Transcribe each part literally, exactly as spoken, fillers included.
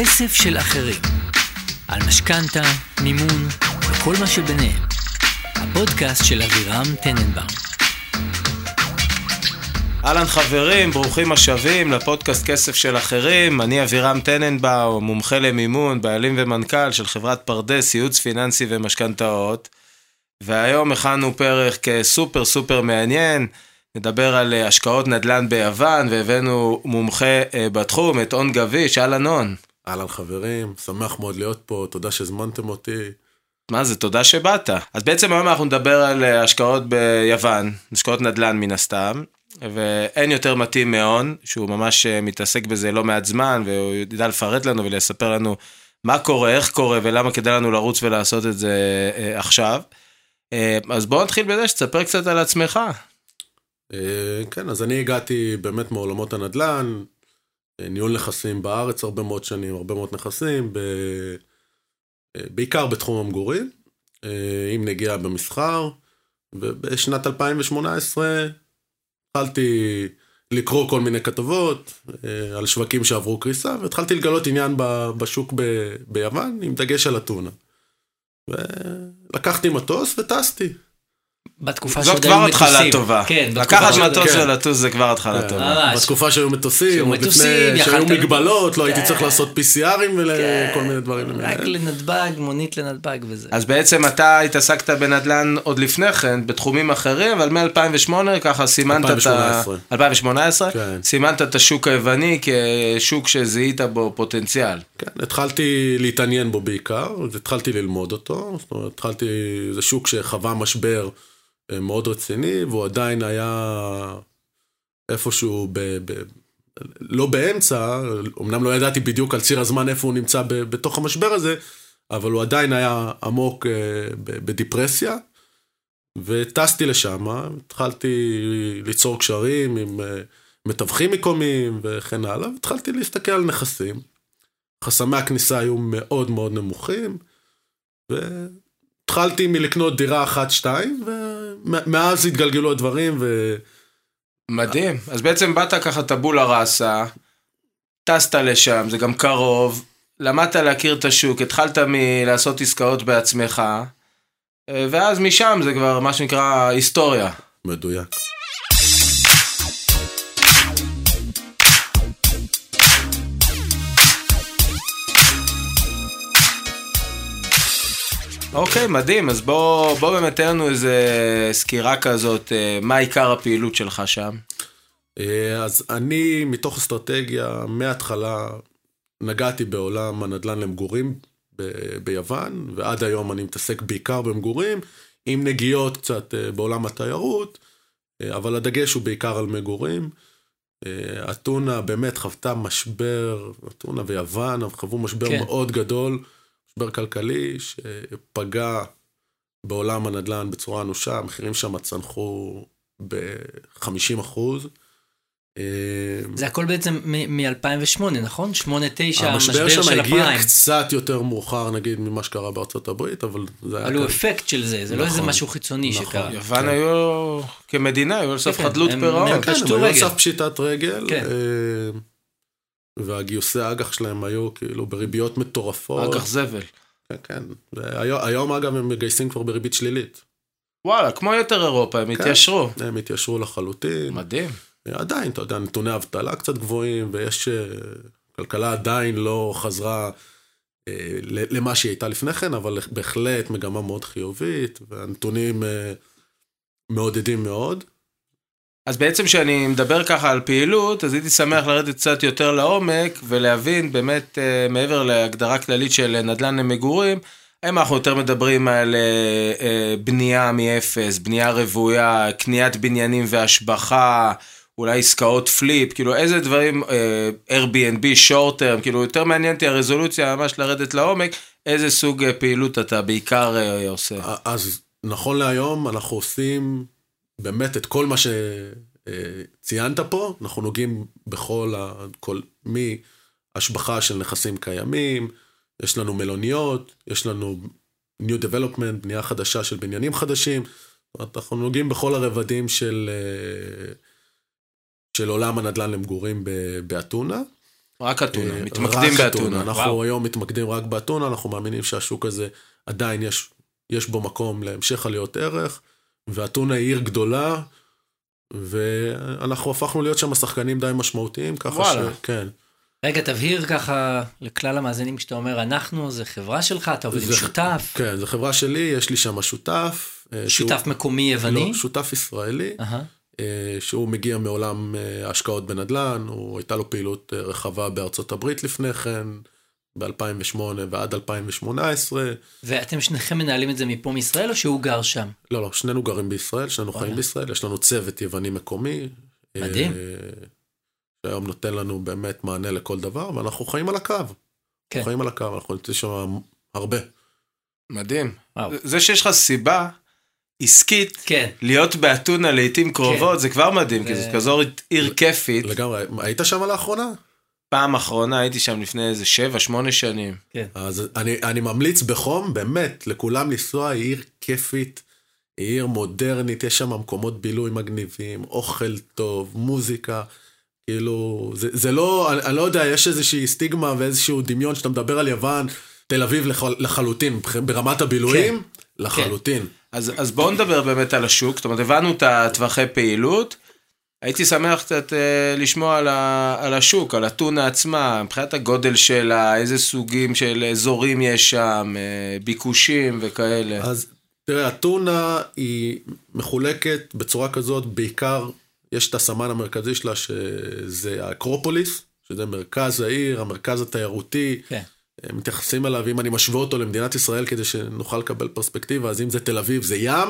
כסף של אחרים. על משכנתה, מימון וכל מה שביניהם. הפודקאסט של אבירם טננבאום. אהלן חברים, ברוכים השבים לפודקאסט כסף של אחרים. אני אבירם טננבאום, מומחה למימון, בעלים ומנכ"ל של חברת פרדס, ייעוץ פיננסי ומשכנתאות. והיום הכנו פרק כסופר סופר מעניין. נדבר על השקעות נדל"ן ביוון, והבאנו מומחה בתחום, את און גביש. אהלן און. אהלן חברים, שמח מאוד להיות פה, תודה שהזמנתם אותי. מה זה, תודה שבאת. אז בעצם היום אנחנו נדבר על השקעות ביוון, השקעות נדל"ן מן הסתם, ואין יותר מתאים מאון, שהוא ממש מתעסק בזה לא מעט זמן, והוא ידע לפרט לנו ולספר לנו מה קורה, איך קורה, ולמה כדאי לנו לרוץ ולעשות את זה עכשיו. אז בואו נתחיל בזה, שתספר קצת על עצמך. כן, אז אני הגעתי באמת מעולמות הנדל"ן, ניהול נכסים בארץ הרבה מאוד שנים, הרבה מאוד נכסים, ב... בעיקר בתחום המגורים, אם נגיע במסחר, ובשנת אלפיים ושמונה עשרה התחלתי לקרוא כל מיני כתבות על שווקים שעברו קריסה, והתחלתי לגלות עניין בשוק ב... ביוון, עם דגש על אתונה. ולקחתי מטוס וטסתי. בתקופה זאת כבר התחלה טובה. כן, לקחת מטוס של לטוס זה כבר התחלה טובה. בתקופה שהיו מטוסים, שהיו מגבלות, לא הייתי צריך לעשות פי סי ארים ולכל מיני דברים. רק לנדבג, מונית לנדבג וזה. אז בעצם אתה התעסקת בנדל"ן עוד לפני כן, בתחומים אחרים, אבל מ-אלפיים ושמונה ככה סימנת את ה... אלפיים ושמונה עשרה סימנת את השוק היווני כשוק שזיהית בו פוטנציאל. כן, התחלתי להתעניין בו בעיקר, התחלתי ללמוד אותו, התחלתי, זה שוק שחווה משבר מאוד רציני, והוא עדיין היה איפשהו, ב, ב, לא באמצע, אמנם לא ידעתי בדיוק על ציר הזמן איפה הוא נמצא ב, בתוך המשבר הזה, אבל הוא עדיין היה עמוק ב, בדיפרסיה, וטסתי לשם, התחלתי ליצור קשרים עם מתווכים מקומיים וכן הלאה, והתחלתי להסתכל על נכסים, חסמי הכניסה היו מאוד מאוד נמוכים, ו... התחלתי מלקנות דירה אחת, שתיים, ומאז התגלגלו הדברים. ו... מדהים. אז בעצם באת ככה טבולה ראסה, טסת לשם, זה גם קרוב, למדת להכיר את השוק, התחלת מלעשות עסקאות בעצמך, ואז משם זה כבר מה שנקרא היסטוריה. מדויק. אוקיי, מדהים, אז בוא, בוא באמת תן לנו איזו סקירה כזאת, מה עיקר הפעילות שלך שם? אז אני מתוך אסטרטגיה, מההתחלה נגעתי בעולם הנדל"ן למגורים ב- ביוון, ועד היום אני מתעסק בעיקר במגורים, עם נגיעות קצת בעולם התיירות, אבל הדגש הוא בעיקר על מגורים. אתונה באמת חוותה משבר, אתונה ויוון חוו משבר כן. מאוד גדול, משבר כלכלי שפגע בעולם הנדל"ן בצורה אנושה, המחירים שם צנחו ב-חמישים אחוז. זה הכל בעצם מ-אלפיים ושמונה, נכון? שמונה תשע, המשבר של הפריים. הגיע קצת יותר מאוחר, נגיד, ממה שקרה בארצות הברית, אבל זה היה... אבל הוא אפקט של זה, זה לא איזה משהו חיצוני שקרה. יוון היו כמדינה, היו על סף חדלות פירעון. כן, הם היו על סף פשיטת רגל. כן. והגיוסי האג"ח שלהם היו כאילו בריביות מטורפות. אג"ח זבל. כן, כן. היום אגב הם מגייסים כבר בריבית שלילית. וואלה, כמו יותר אירופה, הם התיישרו. הם התיישרו לחלוטין. מדהים. עדיין, אתה יודע, נתוני אבטלה קצת גבוהים, ויש כלכלה עדיין לא חזרה למה שהיא הייתה לפני כן, אבל בהחלט מגמה מאוד חיובית, והנתונים מעודדים מאוד. אז בעצם כשאני מדבר ככה על פעילות, אז הייתי שמח לרדת קצת יותר לעומק, ולהבין באמת מעבר להגדרה כללית של נדל"ן למגורים, האם אנחנו יותר מדברים על בנייה מאפס, בנייה רוויה, קניית בניינים והשבחה, אולי עסקאות פליפ, כאילו איזה דברים, Airbnb, short term, כאילו יותר מעניינתי הרזולוציה, ממש לרדת לעומק, איזה סוג פעילות אתה בעיקר עושה? אז נכון להיום אנחנו עושים... באמת את כל מה שציינת פה, אנחנו נוגעים בכל, כל, מהשבחה של נכסים קיימים, יש לנו מלוניות, יש לנו new development, בנייה חדשה של בניינים חדשים, אנחנו נוגעים בכל הרבדים של, של עולם הנדל"ן למגורים באתונה, רק אתונה, מתמקדים באתונה. אנחנו היום מתמקדים רק באתונה, אנחנו מאמינים שהשוק הזה עדיין יש, יש בו מקום להמשך עליות ערך, ואתונה היא עיר גדולה, ואנחנו הפכנו להיות שם השחקנים די משמעותיים, ככה ש... כן. רגע, תבהיר ככה לכלל המאזינים שאתה אומר, אנחנו, זה חברה שלך, אתה עובד עם שותף. כן, זה חברה שלי, יש לי שם שותף. שותף מקומי יווני? לא, שותף ישראלי. אהה. שהוא מגיע מעולם ההשקעות בנדלן, הוא הייתה לו פעילות רחבה בארצות הברית לפני כן, ב-אלפיים ושמונה ועד אלפיים שמונה עשרה. ואתם שניכם מנהלים את זה מפה מישראל, או שהוא גר שם? לא, לא, שנינו גרים בישראל, שנינו חיים בישראל, יש לנו צוות יווני מקומי. מדהים. שהיום נותן לנו באמת מענה לכל דבר, ואנחנו חיים על הקו. כן. חיים על הקו, אנחנו נותנים שם הרבה. מדהים. זה שיש לך סיבה... עסקית, כן. להיות באתונה לעתים קרובות, כן. זה כבר מדהים, ו... כי זאת כזו עיר כיפית. לגמרי, היית שם לאחרונה? פעם אחרונה הייתי שם לפני איזה שבע, שמונה שנים. כן. אז אני, אני ממליץ בחום, באמת, לכולם לנסוע, היא עיר כיפית, היא עיר מודרנית, יש שם מקומות בילוי מגניבים, אוכל טוב, מוזיקה, כאילו, זה, זה לא, אני, אני לא יודע, יש איזושהי סטיגמה ואיזשהו דמיון, שאתה מדבר על יוון, תל אביב לח, לחלוטין, ברמת הבילויים, כן. לחלוטין. כן. אז, אז בואו נדבר באמת על השוק, זאת אומרת, הבנו את הטווחי פעילות, הייתי שמח קצת אה, לשמוע על, ה, על השוק, על אתונה עצמה, מבחינת הגודל שלה, איזה סוגים של אזורים יש שם, אה, ביקושים וכאלה. אז תראה, אתונה היא מחולקת בצורה כזאת, בעיקר יש את הסמן המרכזי שלה, שזה האקרופוליס, שזה מרכז העיר, המרכז התיירותי, כן. מתייחסים עליו, אם אני משווה אותו למדינת ישראל כדי שנוכל לקבל פרספקטיבה, אז אם זה תל אביב זה ים,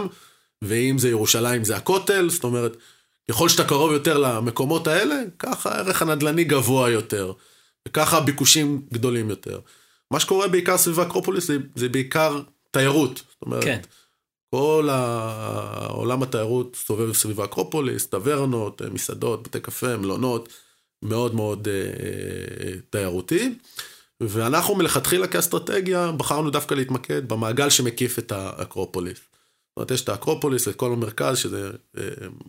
ואם זה ירושלים זה הכותל, זאת אומרת, ככל שאתה קרוב יותר למקומות האלה, ככה הערך הנדלני גבוה יותר, וככה הביקושים גדולים יותר. מה שקורה בעיקר סביב אקרופוליס, זה, זה בעיקר תיירות, זאת אומרת, כן. כל העולם התיירות סובב סביב אקרופוליס, טברנות, מסעדות, בתי קפה, מלונות, מאוד מאוד אה, תיירותי, ואנחנו מלכתחילה כאסטרטגיה בחרנו דווקא להתמקד במעגל שמקיף את האקרופוליס. זאת אומרת, יש את האקרופוליס, את כל המרכז, שזה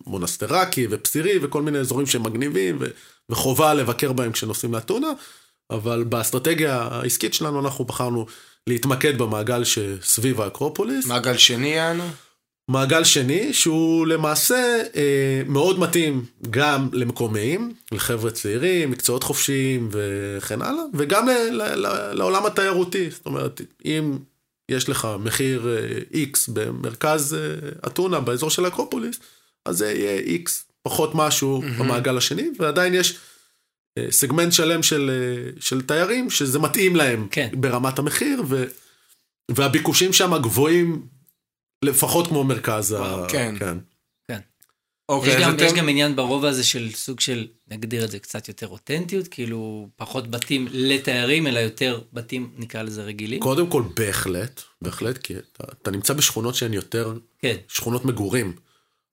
מונסטרקי ופסירי, וכל מיני אזורים שמגניבים, וחובה לבקר בהם כשנוסעים לאתונה, אבל באסטרטגיה העסקית שלנו אנחנו בחרנו להתמקד במעגל שסביב האקרופוליס. מעגל שני, אנו? מעגל שני, שהוא למעשה אה, מאוד מתאים גם למקומיים, לחבר'ה צעירים, מקצועות חופשיים וכן הלאה, וגם ל, ל, ל, לעולם התיירותי. זאת אומרת, אם יש לך מחיר אה, X במרכז אה, אתונה, באזור של האקרופוליס, אז זה יהיה X פחות משהו mm-hmm. במעגל השני, ועדיין יש אה, סגמנט שלם של, אה, של תיירים, שזה מתאים להם כן. ברמת המחיר, ו, והביקושים שם הגבוהים, לפחות כמו מרכז ה... כן. כן. אוקיי, יש גם, יש גם עניין ברובע הזה של סוג של, נגדיר את זה קצת יותר אותנטיות, כאילו פחות בתים לתיירים, אלא יותר בתים, נקרא לזה רגילים. קודם כל, בהחלט, בהחלט, כי אתה, אתה נמצא בשכונות שהן יותר, כן. שכונות מגורים.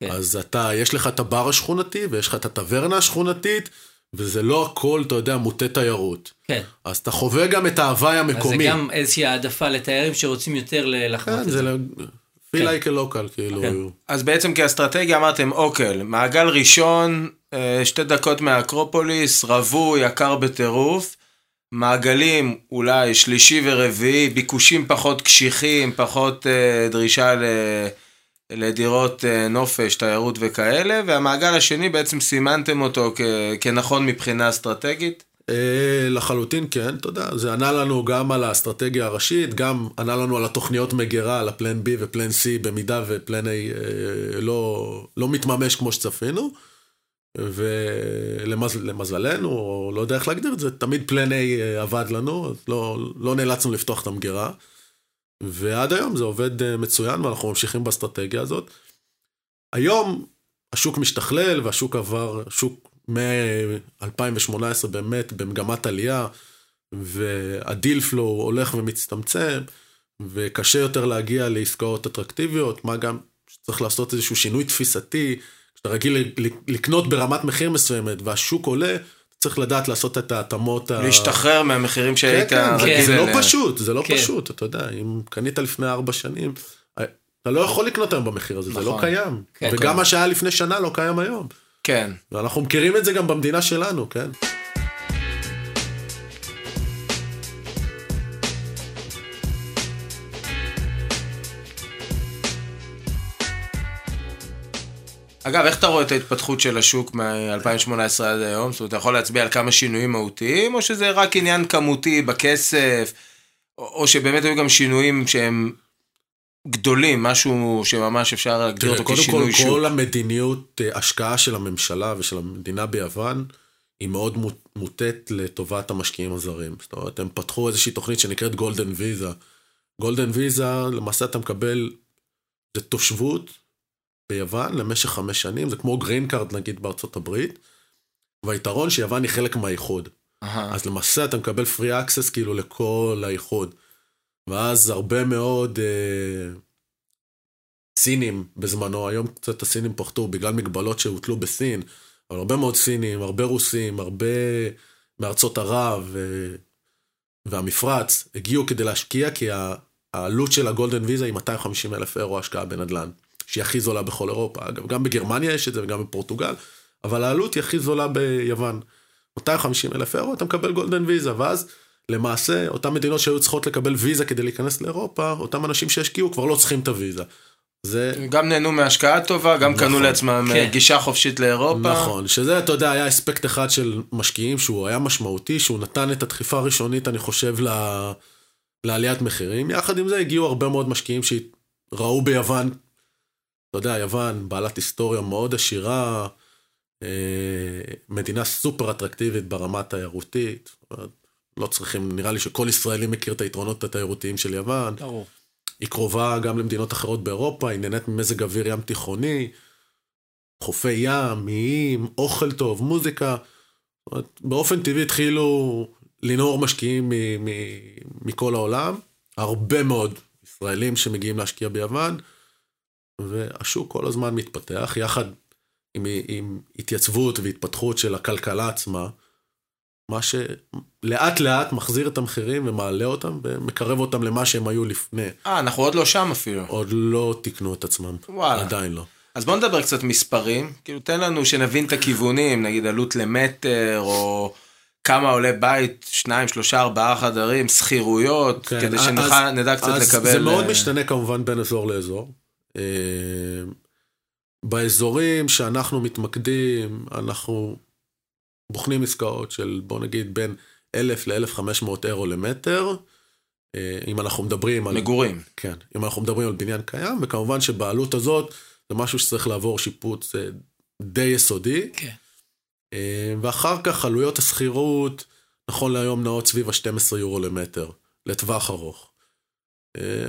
כן. אז אתה, יש לך את הבר השכונתי, ויש לך את הטברנה השכונתית, וזה לא הכל, אתה יודע, מוטה תיירות. כן. אז אתה חווה גם את ההווי המקומי. אז זה גם איזושהי העדפה לתיירים שרוצים יותר לחוות את זה. זה... be like a local, כאילו. אז בעצם כאסטרטגיה אמרתם, אוקיי, מעגל ראשון, שתי דקות מהאקרופוליס, רבו, יקר בטירוף, מעגלים אולי שלישי ורביעי, ביקושים פחות קשיחים, פחות דרישה לדירות נופש, תיירות וכאלה, והמעגל השני בעצם סימנתם אותו כנכון מבחינה אסטרטגית? לחלוטין כן, תודה. זה ענה לנו גם על האסטרטגיה הראשית, גם ענה לנו על התוכניות מגירה, על הפלן בי ופלן סי, במידה ופלן איי לא, לא מתממש כמו שצפינו, ולמזלנו, או לא יודע איך להגדיר את זה, תמיד פלן איי עבד לנו, אז לא, לא נאלצנו לפתוח את המגירה, ועד היום זה עובד מצוין, ואנחנו ממשיכים באסטרטגיה הזאת. היום השוק משתכלל, והשוק עבר, שוק מ-אלפיים שמונה עשרה באמת במגמת עלייה, והדיל פלו הולך ומצטמצם, וקשה יותר להגיע לעסקאות אטרקטיביות, מה גם שצריך לעשות איזשהו שינוי תפיסתי, כשאתה רגיל לקנות ברמת מחיר מסוימת, והשוק עולה, צריך לדעת לעשות את ההתאמות. להשתחרר מהמחירים שהיית רגיל. זה לא פשוט, זה לא פשוט, אתה יודע, אם קנית לפני ארבע שנים, אתה לא יכול לקנות היום במחיר הזה, זה לא קיים, וגם מה שהיה לפני שנה לא קיים היום. כן. ואנחנו מכירים את זה גם במדינה שלנו, כן. אגב, איך אתה רואה את ההתפתחות של השוק מ-אלפיים שמונה עשרה עד היום? זאת אומרת, אתה יכול להצביע על כמה שינויים מהותיים, או שזה רק עניין כמותי בכסף, או שבאמת היו גם שינויים שהם גדולים, משהו שממש אפשר להגדיר אותו כשינוי שוק? כל המדיניות השקעה של הממשלה ושל המדינה ביוון, היא מאוד מוטט לטובת המשקיעים הזרים. זאת אומרת, הם פתחו איזושהי תוכנית שנקראת גולדן ויזה. גולדן ויזה, למעשה אתה מקבל, זה תושבות, ביוון למשך חמש שנים, זה כמו גרין קארד נגיד בארצות הברית, והיתרון שיוון היא חלק מהאיחוד. Uh-huh. אז למעשה אתה מקבל פרי אקסס כאילו לכל האיחוד. ואז הרבה מאוד אה, סינים בזמנו, היום קצת הסינים פחתו בגלל מגבלות שהוטלו בסין, אבל הרבה מאוד סינים, הרבה רוסים, הרבה מארצות ערב אה, והמפרץ, הגיעו כדי להשקיע, כי העלות של הגולדן ויזה היא מאתיים וחמישים אלף אירו השקעה בנדלן. שהיא הכי זולה בכל אירופה, אגב, גם בגרמניה יש את זה וגם בפורטוגל, אבל העלות היא הכי זולה ביוון, מאתיים וחמישים אלף אירו, אתה מקבל גולדן ויזה, ואז למעשה, אותן מדינות שהיו צריכות לקבל ויזה כדי להיכנס לאירופה, אותם אנשים שהשקיעו כבר לא צריכים את הויזה. זה... גם נהנו מהשקעה טובה, גם נכון, קנו לעצמם כן. גישה חופשית לאירופה. נכון, שזה, אתה יודע, היה אספקט אחד של משקיעים, שהוא היה משמעותי, שהוא נתן את הדחיפה הראשונית, אני חושב, לה... לעליית מחירים. יחד עם זה, הגיעו הרבה מאוד משקיעים שראו ביוון אתה יודע, יוון, בעלת היסטוריה מאוד עשירה, מדינה סופר אטרקטיבית ברמה התיירותית, לא צריכים, נראה לי שכל ישראלי מכיר את היתרונות התיירותיים של יוון, ברור. היא קרובה גם למדינות אחרות באירופה, היא נהנית ממזג אוויר ים תיכוני, חופי ים, מיים, אוכל טוב, מוזיקה, באופן טבעי התחילו לנהור משקיעים מ- מ- מכל העולם, הרבה מאוד ישראלים שמגיעים להשקיע ביוון, והשוק כל הזמן מתפתח, יחד עם, עם התייצבות והתפתחות של הכלכלה עצמה, מה שלאט לאט מחזיר את המחירים ומעלה אותם, ומקרב אותם למה שהם היו לפני. אה, אנחנו עוד לא שם אפילו. עוד לא תקנו את עצמם, וואלה. עדיין לא. אז בוא נדבר קצת מספרים, כאילו תן לנו שנבין את הכיוונים, נגיד עלות למטר, או כמה עולה בית, שניים, שלושה, ארבעה חדרים, סחירויות, כן, כדי שנדע קצת אז לקבל... אז זה מאוד משתנה כמובן בין אזור לאזור. באזורים שאנחנו מתמקדים, אנחנו בוחנים עסקאות של בוא נגיד בין אלף ל-אלף וחמש מאות אירו למטר, אם אנחנו מדברים על... מגורים. כן, אם אנחנו מדברים על בניין קיים, וכמובן שבעלות הזאת זה משהו שצריך לעבור שיפוץ די יסודי, כן. ואחר כך עלויות הסחירות, נכון להיום נעות סביב ה-שנים עשר יורו למטר, לטווח ארוך.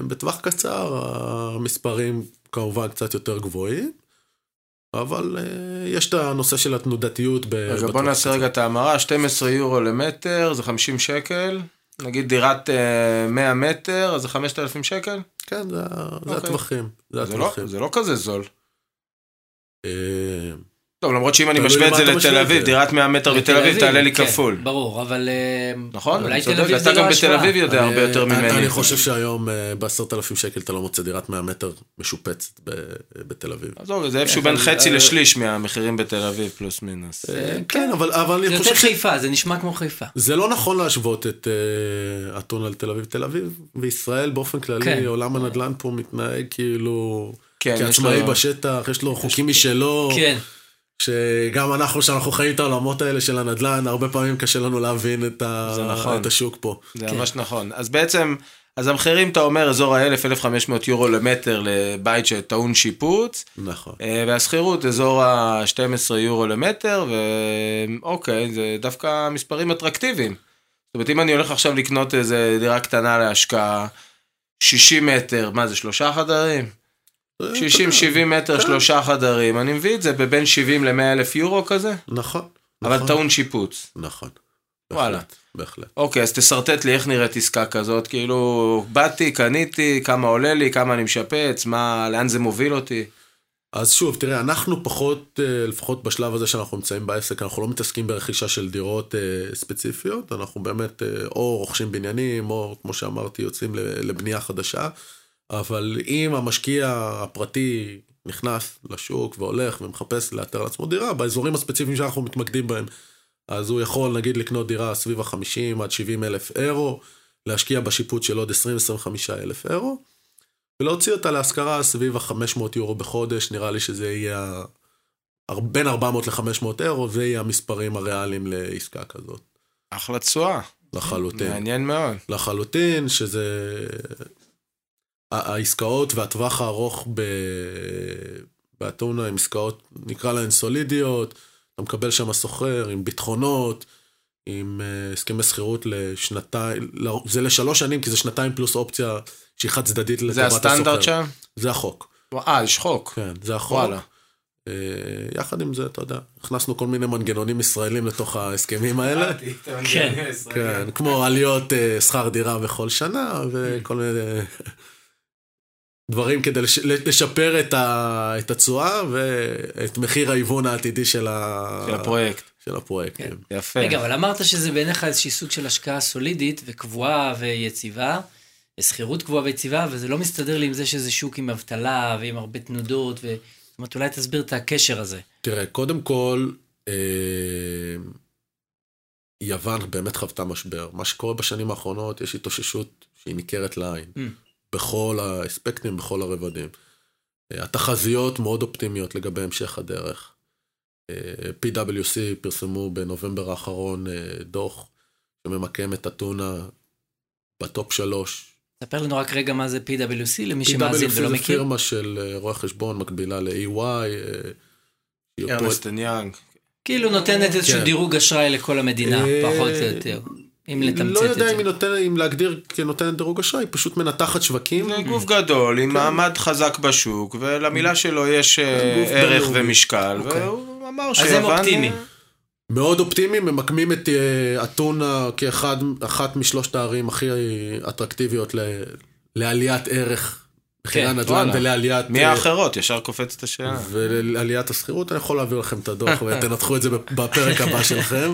בטווח קצר, המספרים כמובן קצת יותר גבוהים, אבל יש את הנושא של התנודתיות. אז בוא נעשה רגע את האמרה, שנים עשר יורו למטר, זה חמישים שקל, נגיד דירת מאה מטר, אז זה חמשת אלפים שקל? כן, זה הטווחים. זה לא כזה זול. טוב, למרות שאם אני משווה את זה לתל אביב, דירת מאה מטר בתל אביב תעלה לי כפול. ברור, אבל... נכון, אתה גם בתל אביב יודע הרבה יותר ממני. אני חושב שהיום ב-עשרת אלפים שקל אתה לא מוצא דירת מאה מטר משופצת בתל אביב. טוב, זה איפשהו בין חצי לשליש מהמחירים בתל אביב פלוס מינוס. כן, אבל אני חושב... זה יותר חיפה, זה נשמע כמו חיפה. זה לא נכון להשוות את אתונה לתל אביב. תל אביב וישראל באופן כללי, עולם הנדל"ן פה מתנהג כאילו... כעצמאי בשטח, יש לו חוקים משלו. כן. שגם אנחנו שאנחנו חיים את העולמות האלה של הנדלן, הרבה פעמים קשה לנו להבין את, ה... נכון. את השוק פה. זה כן. ממש נכון. אז בעצם, אז המחירים אתה אומר, אזור ה-אלף עד אלף וחמש מאות יורו למטר לבית שטעון שיפוץ, נכון. והסחירות אזור ה-שנים עשר יורו למטר, ואוקיי, זה דווקא מספרים אטרקטיביים. זאת אומרת, אם אני הולך עכשיו לקנות איזה דירה קטנה להשקעה, שישים מטר, מה זה, שלושה חדרים? שישים שבעים מטר, שלושה חדרים, אני מביא את זה בבין שבעים למאה אלף יורו כזה? נכון. אבל טעון שיפוץ. נכון. וואלה. בהחלט. אוקיי, אז תסרטט לי איך נראית עסקה כזאת, כאילו באתי, קניתי, כמה עולה לי, כמה אני משפץ, מה, לאן זה מוביל אותי? אז שוב, תראה, אנחנו פחות, לפחות בשלב הזה שאנחנו נמצאים בעסק, אנחנו לא מתעסקים ברכישה של דירות ספציפיות, אנחנו באמת או רוכשים בניינים, או כמו שאמרתי, יוצאים לבנייה חדשה, אבל אם המשקיע הפרטי נכנס לשוק והולך ומחפש לאתר לעצמו דירה, באזורים הספציפיים שאנחנו מתמקדים בהם, אז הוא יכול נגיד לקנות דירה סביב ה-חמישים עד שבעים אלף אירו, להשקיע בשיפוץ של עוד עשרים עד עשרים וחמישה אלף אירו, ולהוציא אותה להשכרה סביב ה-חמש מאות יורו בחודש, נראה לי שזה יהיה בין ארבע מאות לחמש מאות אירו, זה יהיה המספרים הריאליים לעסקה כזאת. אחלה צועה. לחלוטין. מעניין מאוד. לחלוטין, שזה... העסקאות והטווח הארוך ב... באתונה, עם עסקאות, נקרא להן סולידיות, אתה מקבל שם סוחר, עם ביטחונות, עם הסכמי שכירות לשנתיים, זה לשלוש שנים, כי זה שנתיים פלוס אופציה שהיא חד צדדית לטובת הסוחר. זה הסטנדרט שם? זה החוק. אה, יש חוק. כן, זה החוק. וואלה. יחד עם זה, אתה יודע, הכנסנו כל מיני מנגנונים ישראלים לתוך ההסכמים האלה. כן, כמו עליות שכר דירה בכל שנה, וכל מיני דברים כדי לשפר את התשואה, ואת מחיר ההיוון העתידי של הפרויקט. של הפרויקט. יפה. רגע, אבל אמרת שזה בעיניך איזושהי סוג של השקעה סולידית, וקבועה ויציבה, סחירות קבועה ויציבה, וזה לא מסתדר לי עם זה שזה שוק עם אבטלה, ועם הרבה תנודות, ו... זאת אומרת, אולי תסביר את הקשר הזה. תראה, קודם כל, יוון באמת חוותה משבר. מה שקורה בשנים האחרונות, יש התאוששות שהיא ניכרת לעין. בכל האספקטים, בכל הרבדים. התחזיות מאוד אופטימיות לגבי המשך הדרך. פי דאבליו סי פרסמו בנובמבר האחרון דוח שממקם את אתונה בטופ שלוש. תספר לנו רק רגע מה זה פי דאבליו סי, למי שמאזין ולא מכיר. פי דאבליו סי זה פירמה של רואי חשבון, מקבילה ל-איי וואי. ארנסט אנד יאנג. כאילו נותנת איזשהו דירוג אשראי לכל המדינה, פחות או יותר. אם לתמצת את זה. לא יודע אם היא נותנת, אם להגדיר כנותנת דירוג אשראי, היא פשוט מנתחת שווקים. זה גוף גדול, עם מעמד חזק בשוק, ולמילה שלו יש ערך ומשקל, והוא אמר שיוון... אז הם אופטימיים. מאוד אופטימיים, ממקמים את אתונה כאחת משלושת הערים הכי אטרקטיביות לעליית ערך מחירי הנדל"ן ולעליית... מי האחרות? ישר קופצת השאלה. ולעליית השכירות, אני יכול להעביר לכם את הדוח, ותנתחו את זה בפרק הבא שלכם.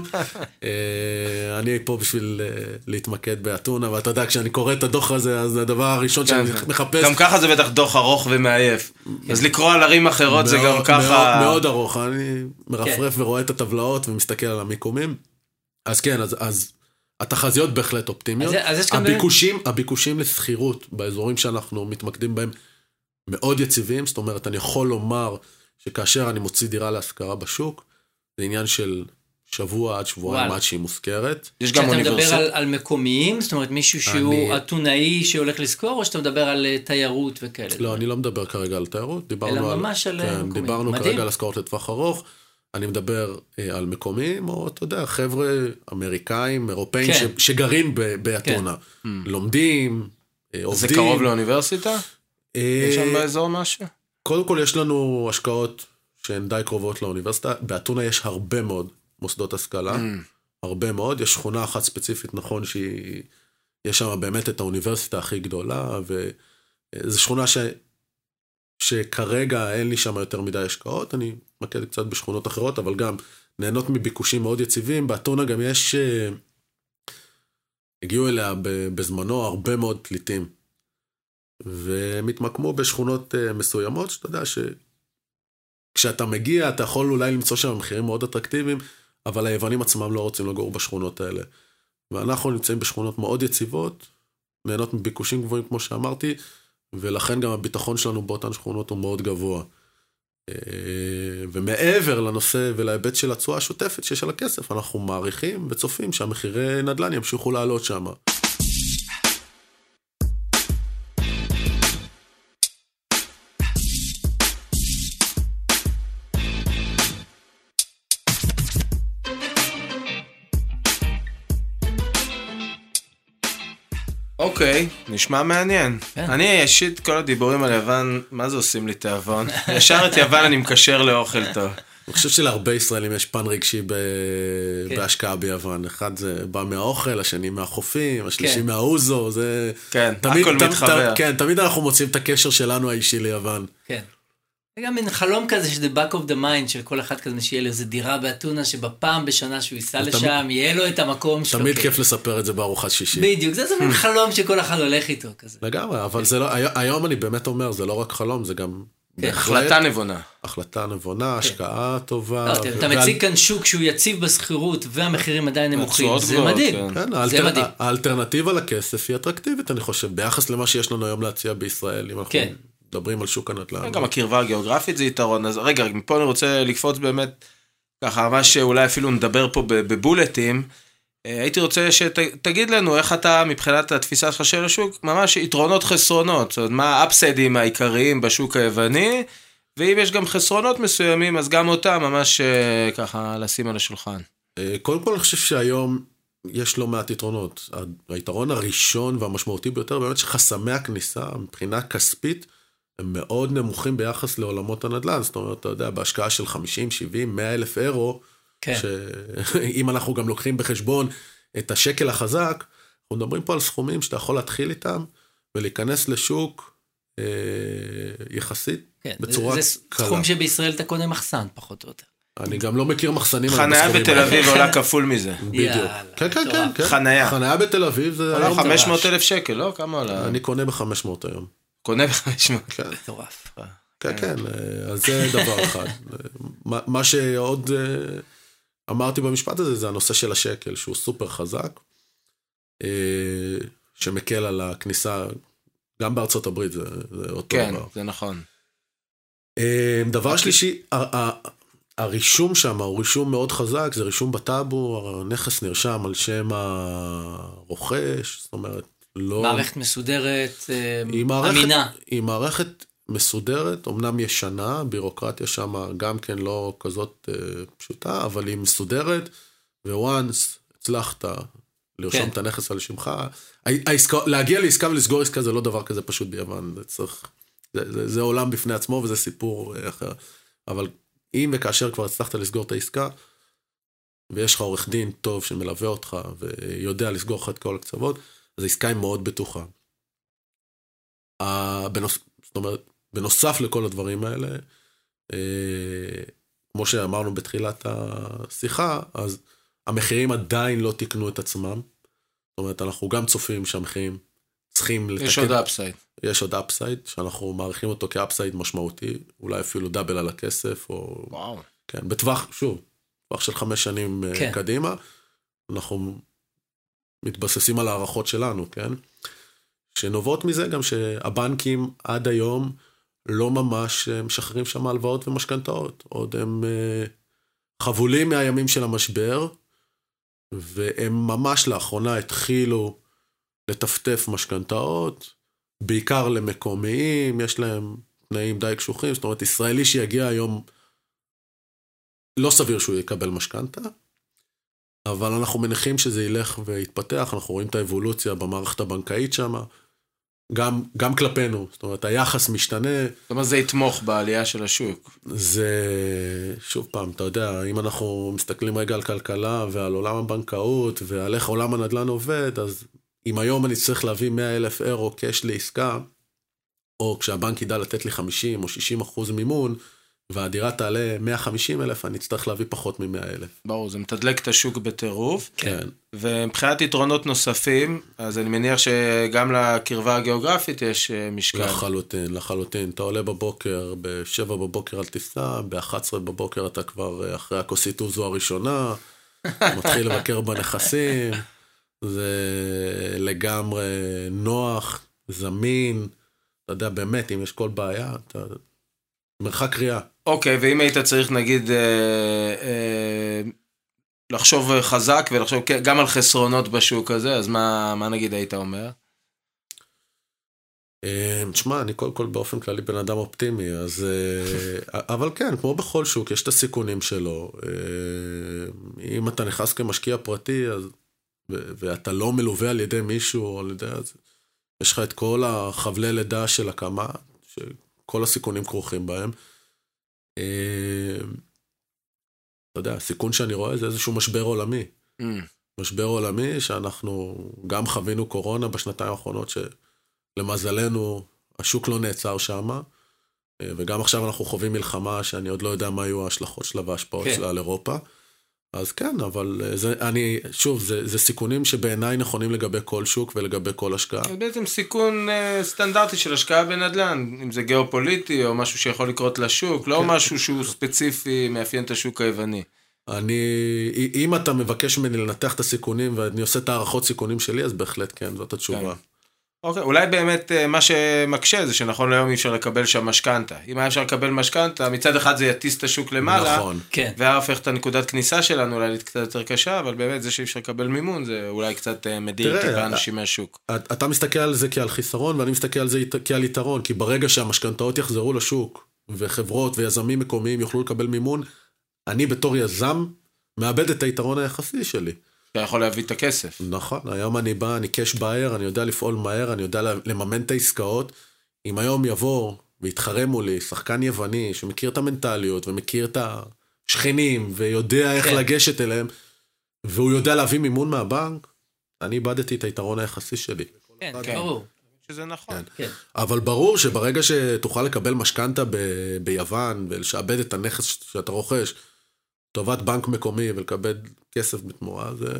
אני פה בשביל להתמקד באתונה, ואתה יודע, כשאני קורא את הדוח הזה, אז הדבר הראשון שאני מחפש... גם ככה זה בטח דוח ארוך ומעייף. אז לקרוא על ערים אחרות זה גם ככה... מאוד ארוך, אני מרפרף ורואה את הטבלאות, ומסתכל על המיקומים. אז כן, אז התחזיות בהחלט אופטימיות. הביקושים, הביקושים לסחירות באזורים שאנחנו מתמקדים בהם מאוד יציבים, זאת אומרת, אני יכול לומר שכאשר אני מוציא דירה להשכרה בשוק, זה עניין של שבוע עד שבועיים עד שהיא מושכרת. יש גם אוניברסיטה. כשאתה מדבר על מקומיים, זאת אומרת, מישהו שהוא אתונאי שהולך לזכור, או שאתה מדבר על תיירות וכאלה? לא, אני לא מדבר כרגע על תיירות, אלא ממש על מקומיים. דיברנו כרגע על השכרות לטווח ארוך, אני מדבר על מקומים, או אתה יודע, חבר'ה אמריקאים, אירופאים, כן. ש, שגרים באתונה. כן. לומדים, עובדים. זה קרוב לאוניברסיטה? אה, יש שם באזור משהו? קודם כל יש לנו השקעות שהן די קרובות לאוניברסיטה. באתונה יש הרבה מאוד מוסדות השכלה, הרבה מאוד. יש שכונה אחת ספציפית, נכון, שהיא... יש שם באמת את האוניברסיטה הכי גדולה, וזו שכונה ש... שכרגע אין לי שם יותר מדי השקעות, אני מקד קצת בשכונות אחרות, אבל גם נהנות מביקושים מאוד יציבים, באתונה גם יש, הגיעו אליה בזמנו הרבה מאוד פליטים, ומתמקמו בשכונות מסוימות, שאתה יודע שכשאתה מגיע, אתה יכול אולי למצוא שם מחירים מאוד אטרקטיביים, אבל היוונים עצמם לא רוצים לגור בשכונות האלה, ואנחנו נמצאים בשכונות מאוד יציבות, נהנות מביקושים גבוהים כמו שאמרתי, ולכן גם הביטחון שלנו באותן שכונות הוא מאוד גבוה. ומעבר לנושא ולהיבט של התשואה השוטפת שיש על הכסף, אנחנו מעריכים וצופים שהמחירי נדל"ן ימשיכו לעלות שם. אוקיי, נשמע מעניין. אני אשית כל הדיבורים על יוון, מה זה עושים לי תיאבון? ישר את יוון אני מקשר לאוכל טוב. אני חושב שלהרבה ישראלים יש פן רגשי בהשקעה ביוון. אחד זה בא מהאוכל, השני מהחופים, השלישי מהאוזו, זה... כן, הכל מתחבר. כן, תמיד אנחנו מוצאים את הקשר שלנו האישי ליוון. כן. זה גם מין חלום כזה שזה back of the mind של כל אחד כזה שיהיה לו איזה דירה באתונה שבפעם בשנה שהוא ייסע לשם יהיה לו את המקום שלו. תמיד כיף לספר את זה בארוחת שישי. בדיוק, זה מין חלום שכל אחד הולך איתו כזה. לגמרי, אבל היום אני באמת אומר, זה לא רק חלום, זה גם... החלטה נבונה. החלטה נבונה, השקעה טובה. אתה מציג כאן שוק שהוא יציב בשכירות והמחירים עדיין נמוכים, זה מדהים. האלטרנטיבה לכסף היא אטרקטיבית, אני חושב, ביחס למה שיש לנו היום להציע בישראל, אם אנחנו מדברים על שוק הנדל"ן. גם הקרבה הגיאוגרפית זה יתרון, אז רגע, מפה אני רוצה לקפוץ באמת, ככה, מה שאולי אפילו נדבר פה בבולטים, הייתי רוצה שתגיד לנו איך אתה, מבחינת התפיסה שלך של השוק, ממש יתרונות חסרונות, זאת אומרת, מה האפסיידים העיקריים בשוק היווני, ואם יש גם חסרונות מסוימים, אז גם אותם ממש ככה לשים על השולחן. קודם כל, אני חושב שהיום יש לא מעט יתרונות. היתרון הראשון והמשמעותי ביותר, באמת שחסמי הכניסה, מבחינה כספית, הם מאוד נמוכים ביחס לעולמות הנדל"ן. זאת אומרת, אתה יודע, בהשקעה של חמישים, שבעים, מאה אלף אירו, כן. שאם אנחנו גם לוקחים בחשבון את השקל החזק, אנחנו מדברים פה על סכומים שאתה יכול להתחיל איתם, ולהיכנס לשוק אה, יחסית, כן. בצורה זה, זה קלה. זה סכום שבישראל אתה קונה מחסן, פחות או יותר. אני גם לא מכיר מחסנים. חניה בתל אביב עולה כפול מזה. בדיוק. כן, כן, כן. חניה. חניה בתל אביב זה... עולה חמש מאות אלף שקל, לא? כמה עולה? אני קונה ב-חמש מאות היום. קונה ב-חמש מאות? כן. מטורף. כן, כן. אז זה דבר אחד. מה שעוד אמרתי במשפט הזה, זה הנושא של השקל, שהוא סופר חזק, שמקל על הכניסה, גם בארצות הברית, זה אותו דבר. כן, זה נכון. דבר שלישי, הרישום שם, הוא רישום מאוד חזק, זה רישום בטאבו, הנכס נרשם על שם הרוכש, זאת אומרת, לא... מערכת מסודרת, אמינה. היא מערכת מסודרת, אמנם ישנה, בירוקרטיה שם גם כן לא כזאת פשוטה, אבל היא מסודרת, וואנס הצלחת לרשום את הנכס על שמך, להגיע לעסקה ולסגור עסקה זה לא דבר כזה פשוט ביוון, זה עולם בפני עצמו וזה סיפור אחר, אבל... אם וכאשר כבר הצלחת לסגור את העסקה, ויש לך עורך דין טוב שמלווה אותך, ויודע לסגור לך את כל הקצוות, אז העסקה היא מאוד בטוחה. בנוס... זאת אומרת, בנוסף לכל הדברים האלה, אה, כמו שאמרנו בתחילת השיחה, אז המחירים עדיין לא תקנו את עצמם, זאת אומרת, אנחנו גם צופים שהמחירים צריכים לתקן. יש עוד אפסייד. יש עוד אפסייד, שאנחנו מעריכים אותו כאפסייד משמעותי, אולי אפילו דאבל על הכסף, או... וואו. כן, בטווח, שוב, בטווח של חמש שנים כן. קדימה, אנחנו מתבססים על הערכות שלנו, כן? שנובעות מזה גם שהבנקים עד היום לא ממש משחררים שם הלוואות ומשכנתאות, עוד הם חבולים מהימים של המשבר, והם ממש לאחרונה התחילו... לטפטף משכנתאות, בעיקר למקומיים, יש להם תנאים די קשוחים, זאת אומרת, ישראלי שיגיע היום, לא סביר שהוא יקבל משכנתה, אבל אנחנו מניחים שזה ילך ויתפתח, אנחנו רואים את האבולוציה במערכת הבנקאית שם, גם, גם כלפינו, זאת אומרת, היחס משתנה. זאת אומרת, זה יתמוך בעלייה של השוק. זה, שוב פעם, אתה יודע, אם אנחנו מסתכלים רגע על כלכלה, ועל עולם הבנקאות, ועל איך עולם הנדל"ן עובד, אז... אם היום אני צריך להביא מאה אלף אירו קש לעסקה, או כשהבנק ידע לתת לי חמישים או שישים אחוז מימון, והדירה תעלה מאה וחמישים אלף, אני צריך להביא פחות מ-מאה אלף. ברור, זה מתדלק את השוק בטירוף. כן. ומבחינת יתרונות נוספים, אז אני מניח שגם לקרבה הגיאוגרפית יש משקל. לחלוטין, לחלוטין. אתה עולה בבוקר, ב-שבע בבוקר על טיסה, ב-אחת עשרה בבוקר אתה כבר אחרי הכוסית אוזו הראשונה, מתחיל לבקר בנכסים. זה לגמרי נוח, זמין, אתה יודע, באמת, אם יש כל בעיה, אתה... מרחק קריאה. אוקיי, ואם היית צריך, נגיד, אה, אה, לחשוב חזק ולחשוב גם על חסרונות בשוק הזה, אז מה, מה נגיד היית אומר? אה, תשמע, אני כל כל באופן כללי בן אדם אופטימי, אז, אה, אבל כן, כמו בכל שוק, יש את הסיכונים שלו. אה, אם אתה נכנס כמשקיע פרטי, אז ואתה לא מלווה על ידי מישהו, או על ידי... יש לך את כל החבלי לידה של הקמה, שכל הסיכונים כרוכים בהם. אתה יודע, הסיכון שאני רואה זה איזשהו משבר עולמי. משבר עולמי שאנחנו גם חווינו קורונה בשנתיים האחרונות, שלמזלנו השוק לא נעצר שמה, וגם עכשיו אנחנו חווים מלחמה שאני עוד לא יודע מה היו ההשלכות שלה וההשפעות שלה על אירופה. אז כן, אבל זה, אני, שוב, זה, זה סיכונים שבעיניי נכונים לגבי כל שוק ולגבי כל השקעה. זה בעצם סיכון uh, סטנדרטי של השקעה בנדל"ן, אם זה גיאופוליטי או משהו שיכול לקרות לשוק, לא כן. משהו שהוא ספציפי מאפיין את השוק היווני. אני, אם אתה מבקש ממני לנתח את הסיכונים ואני עושה את הערכות סיכונים שלי, אז בהחלט כן, זאת התשובה. כן. אוקיי, אולי באמת מה שמקשה זה שנכון להיום אי אפשר לקבל שם משכנתה. אם היה אפשר לקבל משכנתה, מצד אחד זה יטיס את השוק למעלה, נכון, כן. וההפך את הנקודת כניסה שלנו אולי קצת יותר קשה, אבל באמת זה שאי אפשר לקבל מימון, זה אולי קצת מדיר טיפה אנשים מהשוק. אתה מסתכל על זה כעל חיסרון, ואני מסתכל על זה כעל יתרון, כי ברגע שהמשכנתאות יחזרו לשוק, וחברות ויזמים מקומיים יוכלו לקבל מימון, אני בתור יזם מאבד את היתרון היחסי שלי. אתה יכול להביא את הכסף. נכון, היום אני בא, אני קש בער, אני יודע לפעול מהר, אני יודע לממן את העסקאות. אם היום יבוא ויתחרה מולי שחקן יווני שמכיר את המנטליות ומכיר את השכנים ויודע איך לגשת אליהם, והוא יודע להביא מימון מהבנק, אני איבדתי את היתרון היחסי שלי. כן, ברור. שזה נכון. אבל ברור שברגע שתוכל לקבל משכנתה ביוון ולשעבד את הנכס שאתה רוכש, טובת בנק מקומי ולקבל כסף בתמורה, זה,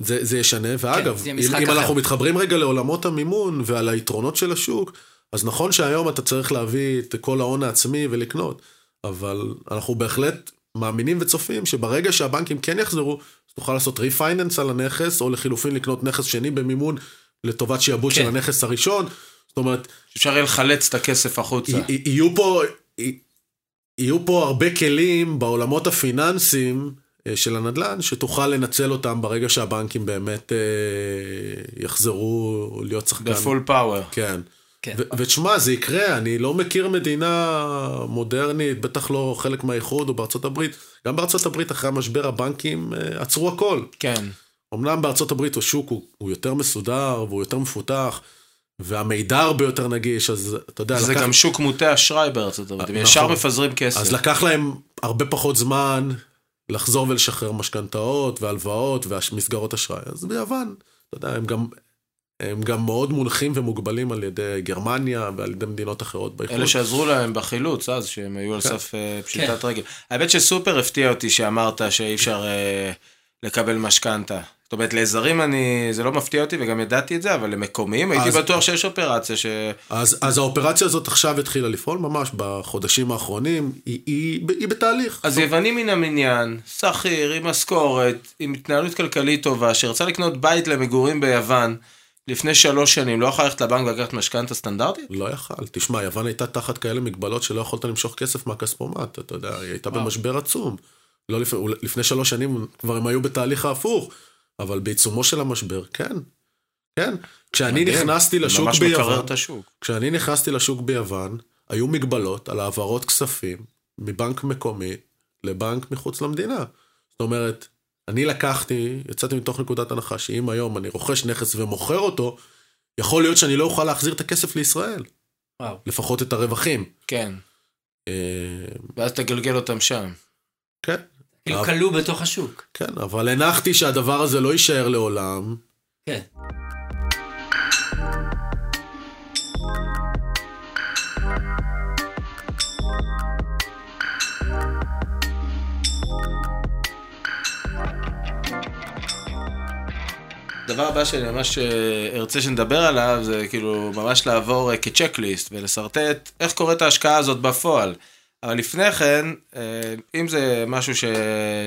זה, זה ישנה. ואגב, כן, אם, אם אנחנו מתחברים רגע לעולמות המימון ועל היתרונות של השוק, אז נכון שהיום אתה צריך להביא את כל ההון העצמי ולקנות, אבל אנחנו בהחלט מאמינים וצופים שברגע שהבנקים כן יחזרו, תוכל לעשות ריפייננס על הנכס, או לחילופין לקנות נכס שני במימון לטובת שיעבוד כן. של הנכס הראשון. זאת אומרת, אפשר לחלץ את הכסף החוצה. י- י- יהיו פה... י- יהיו פה הרבה כלים בעולמות הפיננסיים של הנדל"ן, שתוכל לנצל אותם ברגע שהבנקים באמת יחזרו להיות שחקן. ב-full power. כן. כן. ו- ותשמע, זה יקרה, אני לא מכיר מדינה מודרנית, בטח לא חלק מהאיחוד או בארצות הברית. גם בארצות הברית אחרי המשבר הבנקים עצרו הכל. כן. אמנם בארצות הברית השוק הוא, הוא יותר מסודר והוא יותר מפותח, והמידע הרבה יותר נגיש, אז אתה יודע... זה לקח... גם שוק מוטה אשראי בארצות הברית, הם ישר מפזרים כסף. אז לקח להם הרבה פחות זמן לחזור ולשחרר משכנתאות והלוואות ומסגרות אשראי. אז ביוון, אתה יודע, הם גם, הם גם מאוד מונחים ומוגבלים על ידי גרמניה ועל ידי מדינות אחרות באיחוד. אלה שעזרו להם בחילוץ, אז שהם היו על סף פשיטת רגל. האמת שסופר הפתיע אותי שאמרת שאי אפשר לקבל משכנתה. זאת אומרת, לעזרים אני, זה לא מפתיע אותי, וגם ידעתי את זה, אבל למקומיים, הייתי בטוח שיש אופרציה ש... אז, אז האופרציה הזאת עכשיו התחילה לפעול ממש בחודשים האחרונים, היא, היא, היא בתהליך. אז יוונים מן המניין, שכיר, עם משכורת, עם התנהלות כלכלית טובה, שרצה לקנות בית למגורים ביוון, לפני שלוש שנים, לא יכול ללכת לבנק ולקחת משכנתה סטנדרטית? לא יכול. תשמע, יוון הייתה תחת כאלה מגבלות שלא יכולת למשוך כסף מהכספומט, אתה יודע, היא הייתה במשבר עצום. לא לפ... לפני שלוש שנים כבר הם היו בתהליך ההפוך. אבל בעיצומו של המשבר, כן, כן. כשאני נכנסתי לשוק ביוון, כשאני נכנסתי לשוק ביוון, היו מגבלות על העברות כספים מבנק מקומי לבנק מחוץ למדינה. זאת אומרת, אני לקחתי, יצאתי מתוך נקודת הנחה, שאם היום אני רוכש נכס ומוכר אותו, יכול להיות שאני לא אוכל להחזיר את הכסף לישראל. וואו. לפחות את הרווחים. כן. ואז תגלגל אותם שם. כן. כאילו קלו בתוך השוק. כן, אבל הנחתי שהדבר הזה לא יישאר לעולם. כן. הדבר הבא שאני ממש ארצה שנדבר עליו, זה כאילו ממש לעבור כצ'קליסט ולסרטט איך קורית ההשקעה הזאת בפועל. אבל לפני כן, אם זה משהו ש...